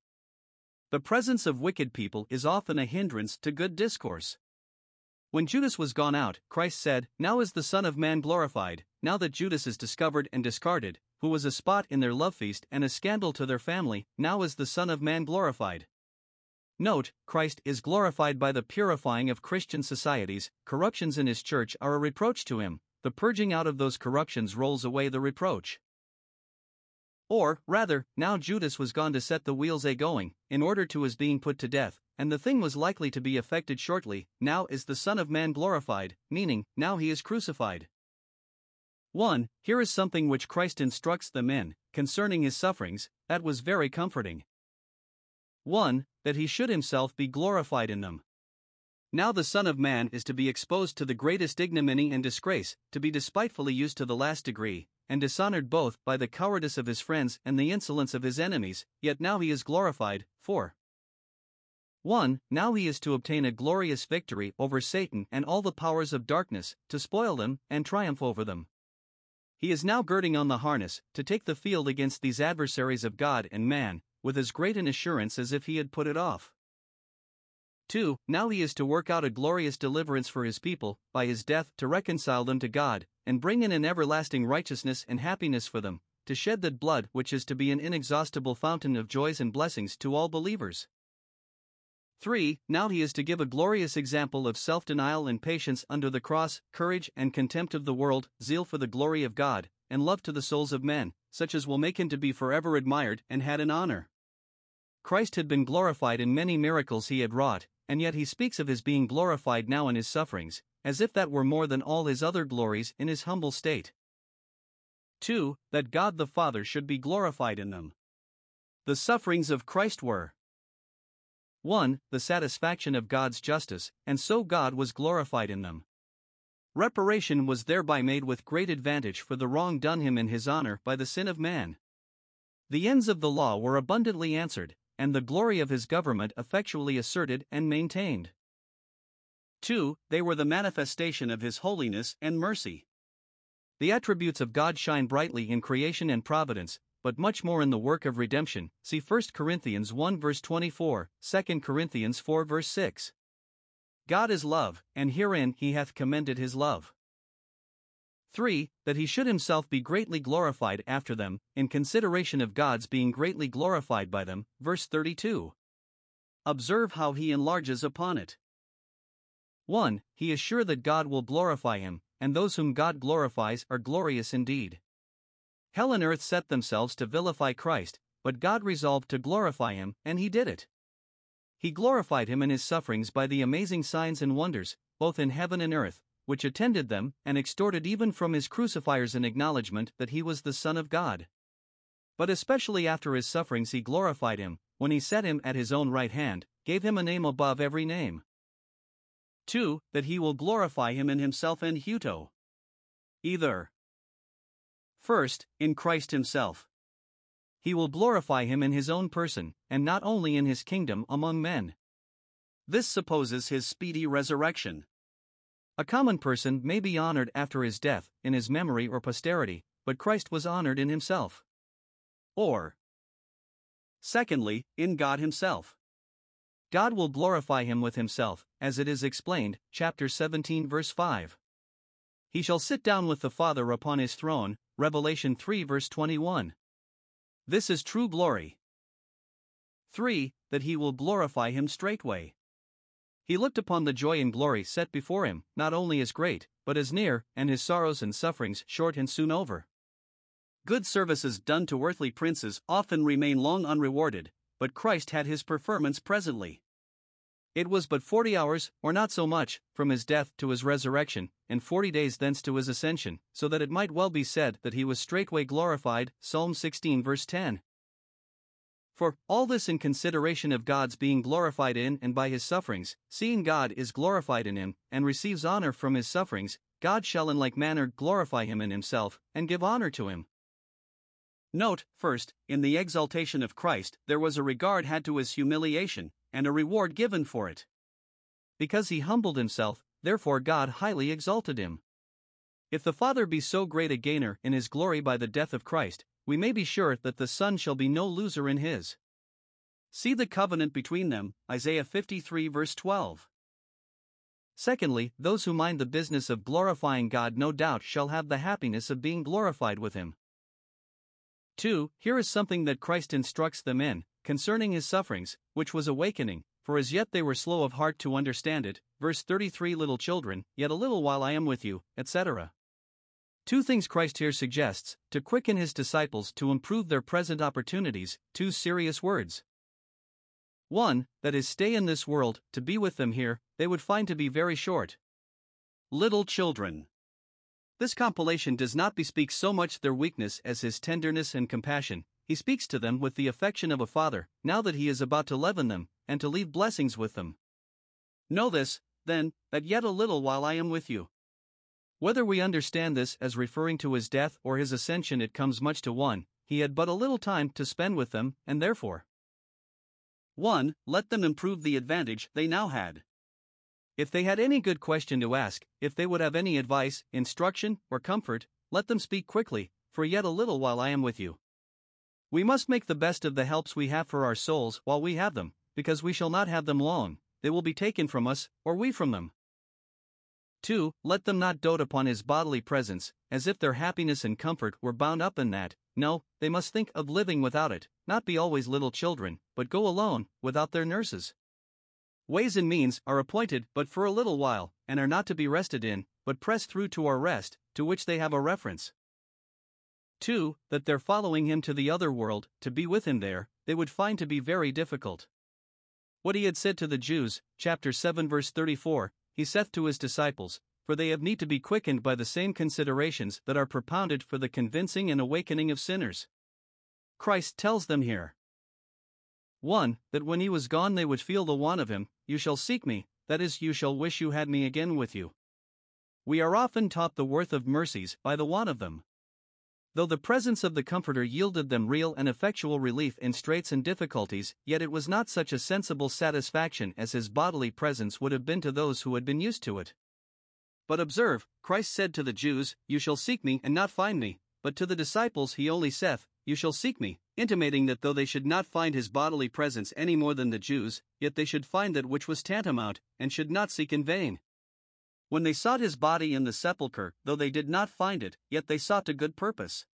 The presence of wicked people is often a hindrance to good discourse. When Judas was gone out, Christ said, "Now is the Son of Man glorified, now that Judas is discovered and discarded, who was a spot in their love feast and a scandal to their family, now is the Son of Man glorified." Note, Christ is glorified by the purifying of Christian societies. Corruptions in his church are a reproach to him. The purging out of those corruptions rolls away the reproach. Or, rather, now Judas was gone to set the wheels a-going, in order to his being put to death, and the thing was likely to be effected shortly. Now is the Son of Man glorified, meaning, now he is crucified. 1. Here is something which Christ instructs them in, concerning his sufferings, that was very comforting. 1. That he should himself be glorified in them. Now the Son of Man is to be exposed to the greatest ignominy and disgrace, to be despitefully used to the last degree, and dishonored both by the cowardice of his friends and the insolence of his enemies, yet now he is glorified. 4. 1. Now he is to obtain a glorious victory over Satan and all the powers of darkness, to spoil them and triumph over them. He is now girding on the harness, to take the field against these adversaries of God and man, with as great an assurance as if he had put it off. 2. Now he is to work out a glorious deliverance for his people, by his death to reconcile them to God, and bring in an everlasting righteousness and happiness for them, to shed that blood which is to be an inexhaustible fountain of joys and blessings to all believers. 3. Now he is to give a glorious example of self-denial and patience under the cross, courage and contempt of the world, zeal for the glory of God, and love to the souls of men, such as will make him to be forever admired and had in honor. Christ had been glorified in many miracles he had wrought, and yet he speaks of his being glorified now in his sufferings, as if that were more than all his other glories in his humble state. 2. That God the Father should be glorified in them. The sufferings of Christ were 1. The satisfaction of God's justice, and so God was glorified in them. Reparation was thereby made with great advantage for the wrong done him in his honor by the sin of man. The ends of the law were abundantly answered, and the glory of his government effectually asserted and maintained. 2. They were the manifestation of his holiness and mercy. The attributes of God shine brightly in creation and providence, but much more in the work of redemption. See 1 Corinthians 1 verse 24, 2 Corinthians 4 verse 6. God is love, and herein he hath commended his love. 3. That he should himself be greatly glorified after them, in consideration of God's being greatly glorified by them. Verse 32. Observe how he enlarges upon it. 1. He is sure that God will glorify him, and those whom God glorifies are glorious indeed. Hell and earth set themselves to vilify Christ, but God resolved to glorify him, and he did it. He glorified him in his sufferings by the amazing signs and wonders, both in heaven and earth, which attended them, and extorted even from his crucifiers an acknowledgment that he was the Son of God. But especially after his sufferings he glorified him, when he set him at his own right hand, gave him a name above every name. 2. That he will glorify him in himself and Hutto. Either. First, in Christ himself. He will glorify him in his own person, and not only in his kingdom among men. This supposes his speedy resurrection. A common person may be honored after his death, in his memory or posterity, but Christ was honored in himself. Or, secondly, in God himself. God will glorify him with himself, as it is explained, chapter 17 verse 5. He shall sit down with the Father upon his throne, Revelation 3 verse 21. This is true glory. 3. That he will glorify him straightway. He looked upon the joy and glory set before him, not only as great, but as near, and his sorrows and sufferings short and soon over. Good services done to earthly princes often remain long unrewarded, but Christ had his performance presently. It was but 40 hours, or not so much, from his death to his resurrection, and 40 days thence to his ascension, so that it might well be said that he was straightway glorified, Psalm 16 verse 10. For, all this in consideration of God's being glorified in and by his sufferings, seeing God is glorified in him, and receives honor from his sufferings, God shall in like manner glorify him in himself, and give honor to him. Note, first, in the exaltation of Christ there was a regard had to his humiliation, and a reward given for it. Because he humbled himself, therefore God highly exalted him. If the Father be so great a gainer in his glory by the death of Christ, we may be sure that the Son shall be no loser in his. See the covenant between them, Isaiah 53 verse 12. Secondly, those who mind the business of glorifying God no doubt shall have the happiness of being glorified with him. 2. Here is something that Christ instructs them in, concerning his sufferings, which was awakening, for as yet they were slow of heart to understand it, verse 33, little children, yet a little while I am with you, etc. Two things Christ here suggests, to quicken his disciples to improve their present opportunities, two serious words. 1. That his stay in this world, to be with them here, they would find to be very short. Little children. This compilation does not bespeak so much their weakness as his tenderness and compassion. He speaks to them with the affection of a father, now that he is about to leaven them, and to leave blessings with them. Know this, then, that yet a little while I am with you. Whether we understand this as referring to his death or his ascension, it comes much to one. He had but a little time to spend with them, and therefore. 1. Let them improve the advantage they now had. If they had any good question to ask, if they would have any advice, instruction, or comfort, let them speak quickly, for yet a little while I am with you. We must make the best of the helps we have for our souls while we have them, because we shall not have them long, they will be taken from us, or we from them. 2. Let them not dote upon his bodily presence, as if their happiness and comfort were bound up in that. No, they must think of living without it, not be always little children, but go alone, without their nurses. Ways and means are appointed but for a little while, and are not to be rested in, but press through to our rest, to which they have a reference. 2. That their following him to the other world, to be with him there, they would find to be very difficult. What he had said to the Jews, chapter 7 verse 34, he saith to his disciples, for they have need to be quickened by the same considerations that are propounded for the convincing and awakening of sinners. Christ tells them here. 1. That when he was gone they would feel the want of him, you shall seek me, that is, you shall wish you had me again with you. We are often taught the worth of mercies by the want of them. Though the presence of the Comforter yielded them real and effectual relief in straits and difficulties, yet it was not such a sensible satisfaction as his bodily presence would have been to those who had been used to it. But observe, Christ said to the Jews, you shall seek me and not find me, but to the disciples he only saith, you shall seek me, intimating that though they should not find his bodily presence any more than the Jews, yet they should find that which was tantamount, and should not seek in vain. When they sought his body in the sepulchre, though they did not find it, yet they sought to good purpose.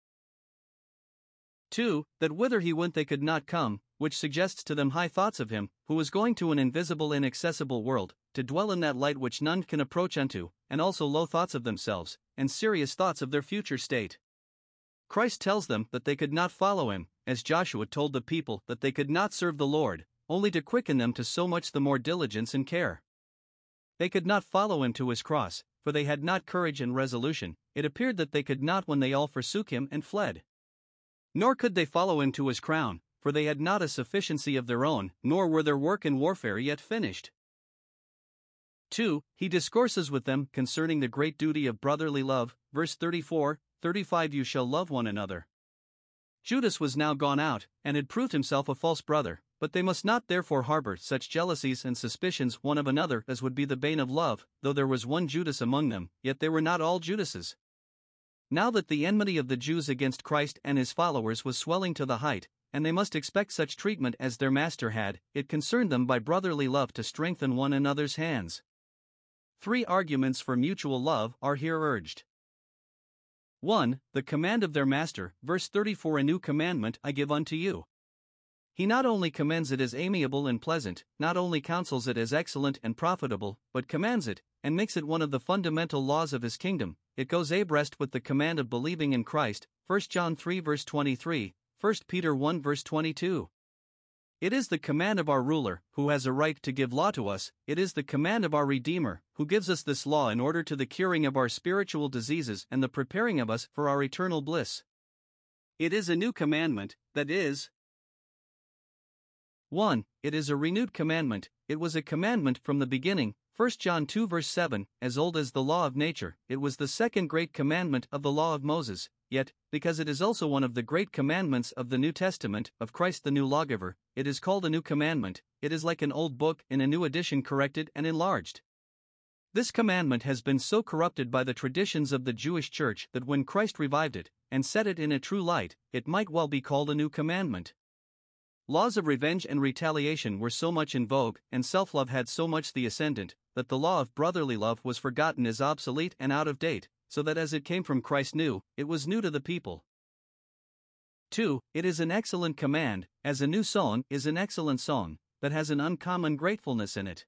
2. That whither he went they could not come, which suggests to them high thoughts of him, who was going to an invisible, inaccessible world, to dwell in that light which none can approach unto, and also low thoughts of themselves, and serious thoughts of their future state. Christ tells them that they could not follow him, as Joshua told the people that they could not serve the Lord, only to quicken them to so much the more diligence and care. They could not follow him to his cross, for they had not courage and resolution, it appeared that they could not when they all forsook him and fled. Nor could they follow him to his crown, for they had not a sufficiency of their own, nor were their work and warfare yet finished. 2. He discourses with them concerning the great duty of brotherly love, verse 34, 35, you shall love one another. Judas was now gone out, and had proved himself a false brother, but they must not therefore harbor such jealousies and suspicions one of another as would be the bane of love. Though there was one Judas among them, yet they were not all Judases. Now that the enmity of the Jews against Christ and his followers was swelling to the height, and they must expect such treatment as their master had, it concerned them by brotherly love to strengthen one another's hands. 3 arguments for mutual love are here urged. 1. The command of their master, verse 34, "A new commandment I give unto you." He not only commends it as amiable and pleasant, not only counsels it as excellent and profitable, but commands it, and makes it one of the fundamental laws of his kingdom. It goes abreast with the command of believing in Christ, 1 John 3 verse 23, 1 Peter 1 verse 22. It is the command of our ruler, who has a right to give law to us. It is the command of our Redeemer, who gives us this law in order to the curing of our spiritual diseases and the preparing of us for our eternal bliss. It is a new commandment, that is, 1. It is a renewed commandment. It was a commandment from the beginning, 1 John 2 verse 7, as old as the law of nature. It was the second great commandment of the law of Moses, yet, because it is also one of the great commandments of the New Testament, of Christ the new lawgiver, it is called a new commandment. It is like an old book in a new edition, corrected and enlarged. This commandment has been so corrupted by the traditions of the Jewish Church that when Christ revived it, and set it in a true light, it might well be called a new commandment. Laws of revenge and retaliation were so much in vogue, and self-love had so much the ascendant, that the law of brotherly love was forgotten as obsolete and out of date, so that as it came from Christ new, it was new to the people. 2. It is an excellent command, as a new song is an excellent song, that has an uncommon gratefulness in it.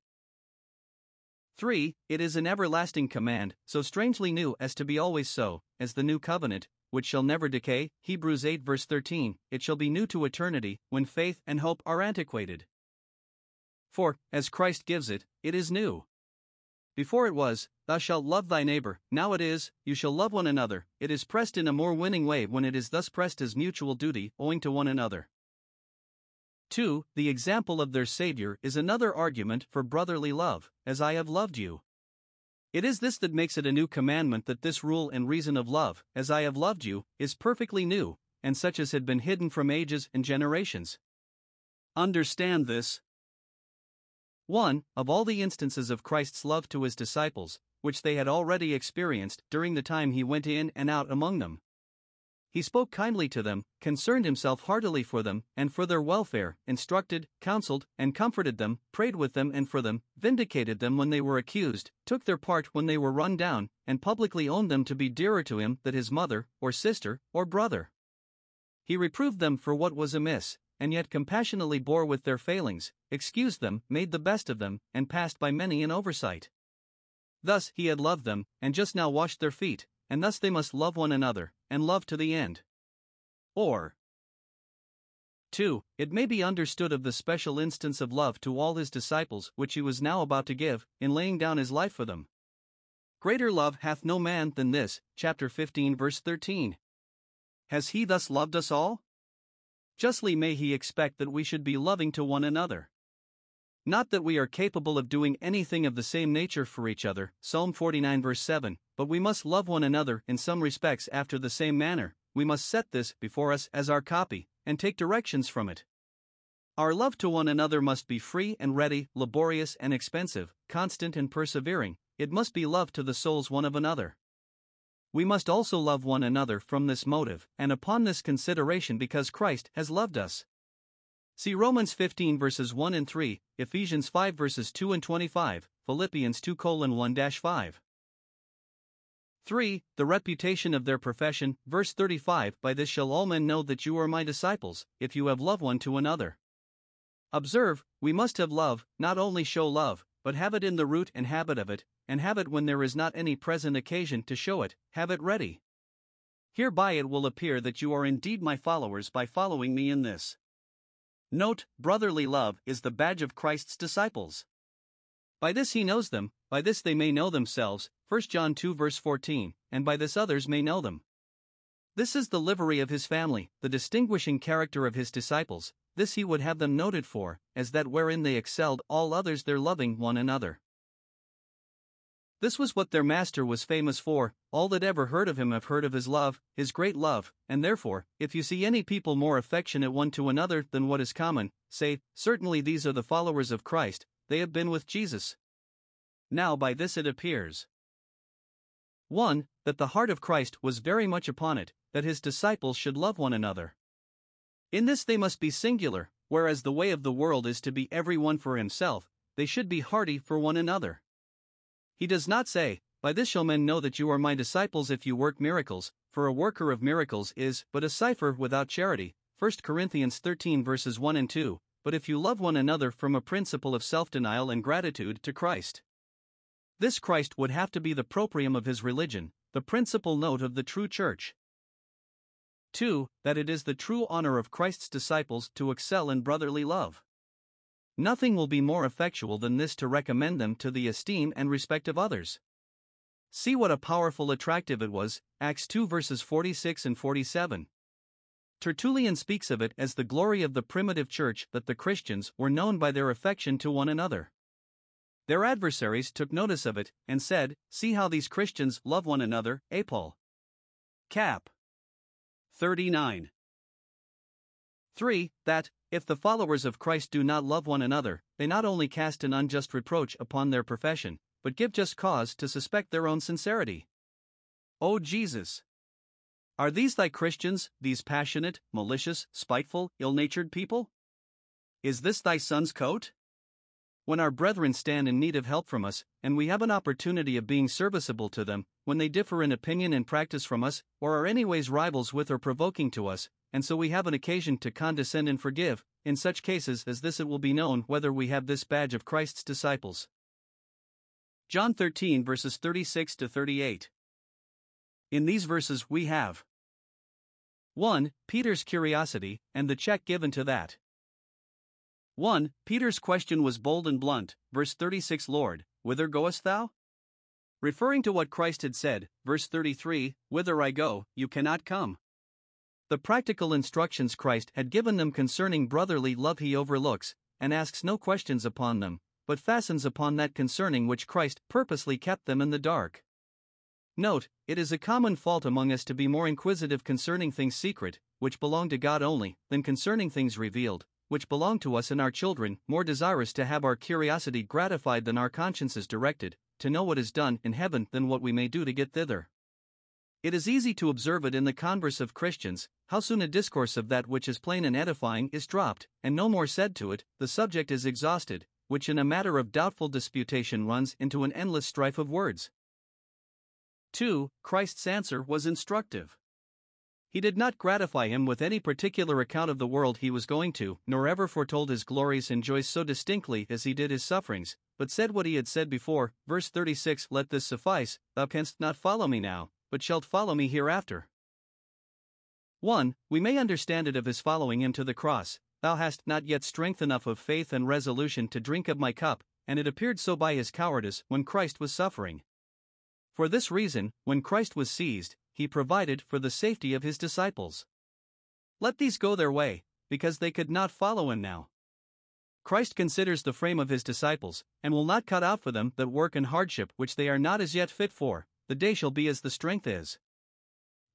3. It is an everlasting command, so strangely new as to be always so, as the new covenant, which shall never decay, Hebrews 8 verse 13, it shall be new to eternity, when faith and hope are antiquated. 4. As Christ gives it, it is new. Before it was, "Thou shalt love thy neighbor," now it is, "You shall love one another." It is pressed in a more winning way when it is thus pressed as mutual duty owing to one another. 2. The example of their Savior is another argument for brotherly love, "As I have loved you." It is this that makes it a new commandment, that this rule and reason of love, "As I have loved you," is perfectly new, and such as had been hidden from ages and generations. Understand this. 1. Of all the instances of Christ's love to his disciples, which they had already experienced during the time he went in and out among them, he spoke kindly to them, concerned himself heartily for them and for their welfare, instructed, counseled, and comforted them, prayed with them and for them, vindicated them when they were accused, took their part when they were run down, and publicly owned them to be dearer to him than his mother, or sister, or brother. He reproved them for what was amiss, and yet compassionately bore with their failings, excused them, made the best of them, and passed by many an oversight. Thus he had loved them, and just now washed their feet, and thus they must love one another, and love to the end. Or 2. It may be understood of the special instance of love to all his disciples which he was now about to give, in laying down his life for them. "Greater love hath no man than this," chapter 15 verse 13. Has he thus loved us all? Justly may he expect that we should be loving to one another. Not that we are capable of doing anything of the same nature for each other, Psalm 49 verse 7, but we must love one another in some respects after the same manner. We must set this before us as our copy, and take directions from it. Our love to one another must be free and ready, laborious and expensive, constant and persevering. It must be love to the souls one of another. We must also love one another from this motive, and upon this consideration, because Christ has loved us. See Romans 15 verses 1 and 3, Ephesians 5 verses 2 and 25, Philippians 2:1-5. 3. The reputation of their profession, verse 35, "By this shall all men know that you are my disciples, if you have love one to another." Observe, we must have love, not only show love, but have it in the root and habit of it, and have it when there is not any present occasion to show it, have it ready. "Hereby it will appear that you are indeed my followers by following me in this." Note, brotherly love is the badge of Christ's disciples. By this he knows them, by this they may know themselves, 1 John 2 verse 14, and by this others may know them. This is the livery of his family, the distinguishing character of his disciples. This he would have them noted for, as that wherein they excelled all others, their loving one another. This was what their master was famous for. All that ever heard of him have heard of his love, his great love, and therefore, if you see any people more affectionate one to another than what is common, say, certainly these are the followers of Christ, they have been with Jesus. Now by this it appears: 1. That the heart of Christ was very much upon it, that his disciples should love one another. In this they must be singular, whereas the way of the world is to be every one for himself, they should be hearty for one another. He does not say, by this shall men know that you are my disciples if you work miracles, for a worker of miracles is but a cipher without charity, 1 Corinthians 13 verses 1 and 2, but if you love one another from a principle of self-denial and gratitude to Christ. This Christ would have to be the proprium of his religion, the principal note of the true church. 2. That it is the true honor of Christ's disciples to excel in brotherly love. Nothing will be more effectual than this to recommend them to the esteem and respect of others. See what a powerful attractive it was, Acts 2 verses 46 and 47. Tertullian speaks of it as the glory of the primitive church that the Christians were known by their affection to one another. Their adversaries took notice of it, and said, see how these Christians love one another, eh Paul? Cap. 39. 3. That, if the followers of Christ do not love one another, they not only cast an unjust reproach upon their profession, but give just cause to suspect their own sincerity. O Jesus! Are these thy Christians, these passionate, malicious, spiteful, ill-natured people? Is this thy son's coat? When our brethren stand in need of help from us, and we have an opportunity of being serviceable to them, when they differ in opinion and practice from us, or are anyways rivals with or provoking to us, and so we have an occasion to condescend and forgive, in such cases as this it will be known whether we have this badge of Christ's disciples. John 13 verses 36 to 38. In these verses we have 1. Peter's curiosity, and the check given to that. 1. Peter's question was bold and blunt, verse 36, Lord, whither goest thou? Referring to what Christ had said, verse 33, whither I go, you cannot come. The practical instructions Christ had given them concerning brotherly love he overlooks, and asks no questions upon them, but fastens upon that concerning which Christ purposely kept them in the dark. Note, it is a common fault among us to be more inquisitive concerning things secret, which belong to God only, than concerning things revealed, which belong to us and our children, more desirous to have our curiosity gratified than our consciences directed, to know what is done in heaven than what we may do to get thither. It is easy to observe it in the converse of Christians, how soon a discourse of that which is plain and edifying is dropped, and no more said to it, the subject is exhausted, which in a matter of doubtful disputation runs into an endless strife of words. 2. Christ's answer was instructive. He did not gratify him with any particular account of the world he was going to, nor ever foretold his glories and joys so distinctly as he did his sufferings, but said what he had said before, verse 36, let this suffice, thou canst not follow me now, but shalt follow me hereafter. 1. We may understand it of his following him to the cross, thou hast not yet strength enough of faith and resolution to drink of my cup, and it appeared so by his cowardice when Christ was suffering. For this reason, when Christ was seized, he provided for the safety of his disciples. Let these go their way, because they could not follow him now. Christ considers the frame of his disciples, and will not cut out for them that work and hardship which they are not as yet fit for. The day shall be as the strength is.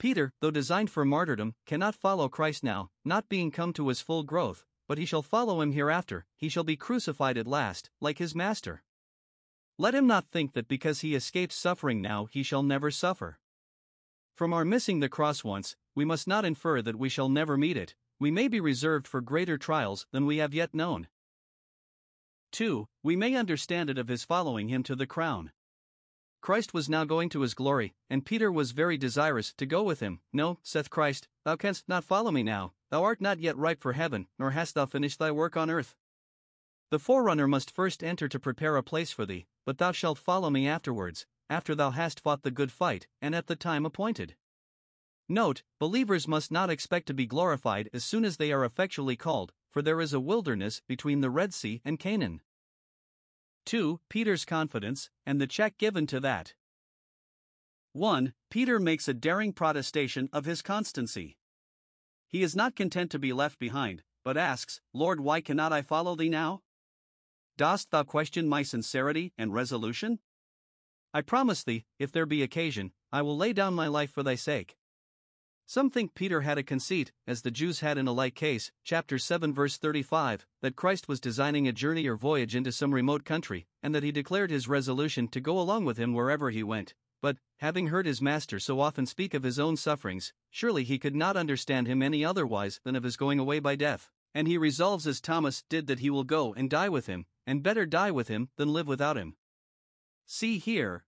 Peter, though designed for martyrdom, cannot follow Christ now, not being come to his full growth, but he shall follow him hereafter, he shall be crucified at last, like his master. Let him not think that because he escapes suffering now he shall never suffer. From our missing the cross once, we must not infer that we shall never meet it, we may be reserved for greater trials than we have yet known. 2. We may understand it of his following him to the crown. Christ was now going to his glory, and Peter was very desirous to go with him. No, saith Christ, thou canst not follow me now, thou art not yet ripe for heaven, nor hast thou finished thy work on earth. The forerunner must first enter to prepare a place for thee, but thou shalt follow me afterwards, after thou hast fought the good fight, and at the time appointed. Note, believers must not expect to be glorified as soon as they are effectually called, for there is a wilderness between the Red Sea and Canaan. 2. Peter's confidence, and the check given to that. 1. Peter makes a daring protestation of his constancy. He is not content to be left behind, but asks, Lord, why cannot I follow thee now? Dost thou question my sincerity and resolution? I promise thee, if there be occasion, I will lay down my life for thy sake. Some think Peter had a conceit, as the Jews had in a like case, chapter 7 verse 35, that Christ was designing a journey or voyage into some remote country, and that he declared his resolution to go along with him wherever he went, but, having heard his master so often speak of his own sufferings, surely he could not understand him any otherwise than of his going away by death, and he resolves as Thomas did that he will go and die with him, and better die with him than live without him. See here.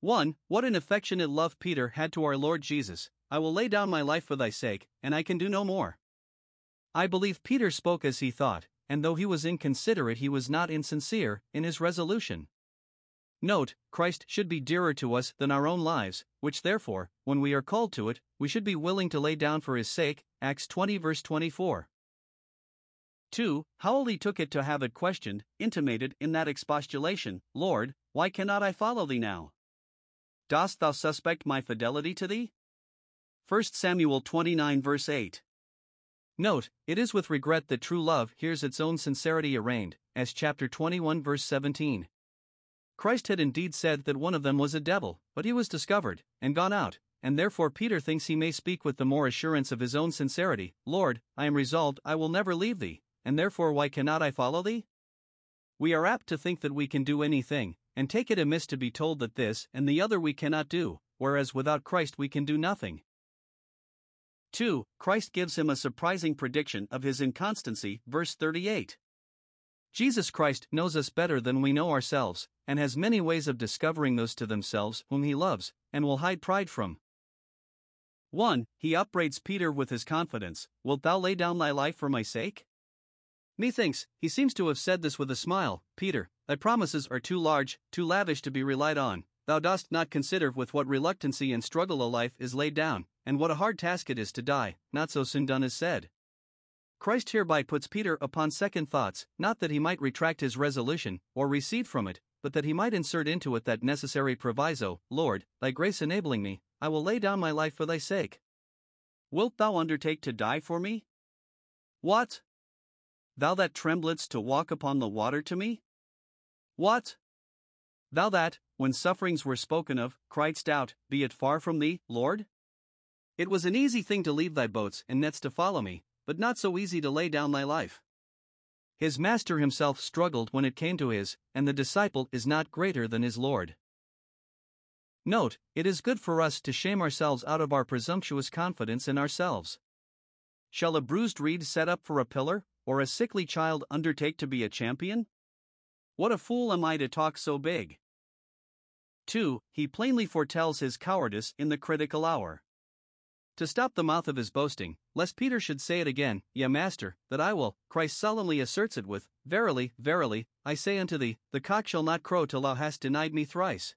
1. What an affectionate love Peter had to our Lord Jesus. I will lay down my life for thy sake, and I can do no more. I believe Peter spoke as he thought, and though he was inconsiderate he was not insincere in his resolution. Note, Christ should be dearer to us than our own lives, which therefore, when we are called to it, we should be willing to lay down for his sake, Acts 20 verse 24. 2. Howell took it to have it questioned, intimated in that expostulation, Lord, why cannot I follow thee now? Dost thou suspect my fidelity to thee? 1 Samuel 29 verse 8. Note, it is with regret that true love hears its own sincerity arraigned, as chapter 21 verse 17. Christ had indeed said that one of them was a devil, but he was discovered, and gone out, and therefore Peter thinks he may speak with the more assurance of his own sincerity, Lord, I am resolved I will never leave thee, and therefore why cannot I follow thee? We are apt to think that we can do anything, and take it amiss to be told that this and the other we cannot do, whereas without Christ we can do nothing. 2. Christ gives him a surprising prediction of his inconstancy, verse 38. Jesus Christ knows us better than we know ourselves, and has many ways of discovering those to themselves whom he loves, and will hide pride from. 1. He upbraids Peter with his confidence, Wilt thou lay down thy life for my sake? Methinks, he seems to have said this with a smile, Peter, thy promises are too large, too lavish to be relied on, thou dost not consider with what reluctancy and struggle a life is laid down, and what a hard task it is to die, not so soon done as said. Christ hereby puts Peter upon second thoughts, not that he might retract his resolution, or recede from it, but that he might insert into it that necessary proviso, Lord, thy grace enabling me, I will lay down my life for thy sake. Wilt thou undertake to die for me? What? Thou that tremblest to walk upon the water to me? What? Thou that, when sufferings were spoken of, criedst out, Be it far from thee, Lord? It was an easy thing to leave thy boats and nets to follow me, but not so easy to lay down thy life. His master himself struggled when it came to his, and the disciple is not greater than his Lord. Note, it is good for us to shame ourselves out of our presumptuous confidence in ourselves. Shall a bruised reed set up for a pillar? Or a sickly child undertake to be a champion? What a fool am I to talk so big? 2. He plainly foretells his cowardice in the critical hour. To stop the mouth of his boasting, lest Peter should say it again, Yea, master, that I will, Christ solemnly asserts it with, Verily, verily, I say unto thee, the cock shall not crow till thou hast denied me thrice.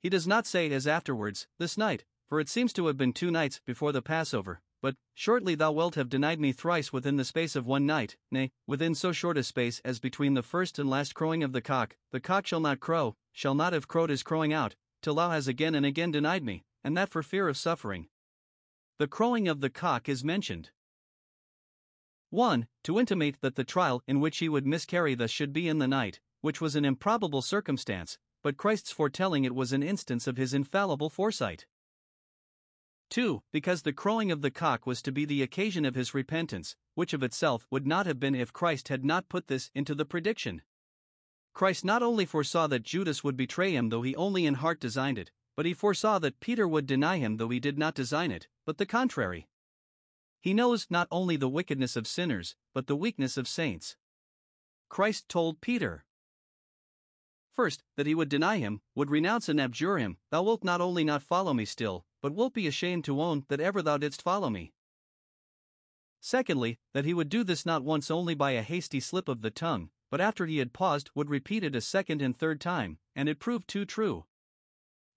He does not say as afterwards, this night, for it seems to have been 2 nights before the Passover. But, shortly thou wilt have denied me thrice within the space of 1 night, nay, within so short a space as between the first and last crowing of the cock shall not crow, shall not have crowed his crowing out, till thou hast again and again denied me, and that for fear of suffering. The crowing of the cock is mentioned. 1. To intimate that the trial in which he would miscarry thus should be in the night, which was an improbable circumstance, but Christ's foretelling it was an instance of his infallible foresight. 2. Because the crowing of the cock was to be the occasion of his repentance, which of itself would not have been if Christ had not put this into the prediction. Christ not only foresaw that Judas would betray him though he only in heart designed it, but he foresaw that Peter would deny him though he did not design it, but the contrary. He knows not only the wickedness of sinners, but the weakness of saints. Christ told Peter, first, that he would deny him, would renounce and abjure him, thou wilt not only not follow me still, but wilt be ashamed to own that ever thou didst follow me. Secondly, that he would do this not once only by a hasty slip of the tongue, but after he had paused would repeat it a second and third time, and it proved too true.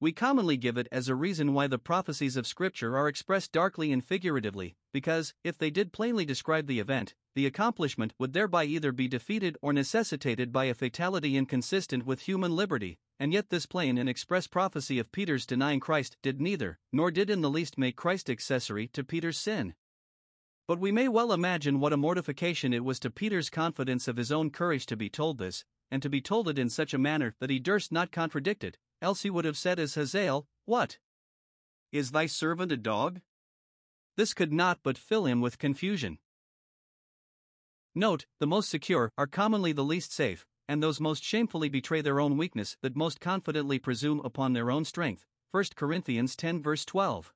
We commonly give it as a reason why the prophecies of Scripture are expressed darkly and figuratively, because, if they did plainly describe the event, the accomplishment would thereby either be defeated or necessitated by a fatality inconsistent with human liberty. And yet this plain and express prophecy of Peter's denying Christ did neither, nor did in the least make Christ accessory to Peter's sin. But we may well imagine what a mortification it was to Peter's confidence of his own courage to be told this, and to be told it in such a manner that he durst not contradict it, else he would have said as Hazael, "What? Is thy servant a dog?" This could not but fill him with confusion. Note, the most secure are commonly the least safe, and those most shamefully betray their own weakness that most confidently presume upon their own strength. 1 Corinthians 10 verse 12.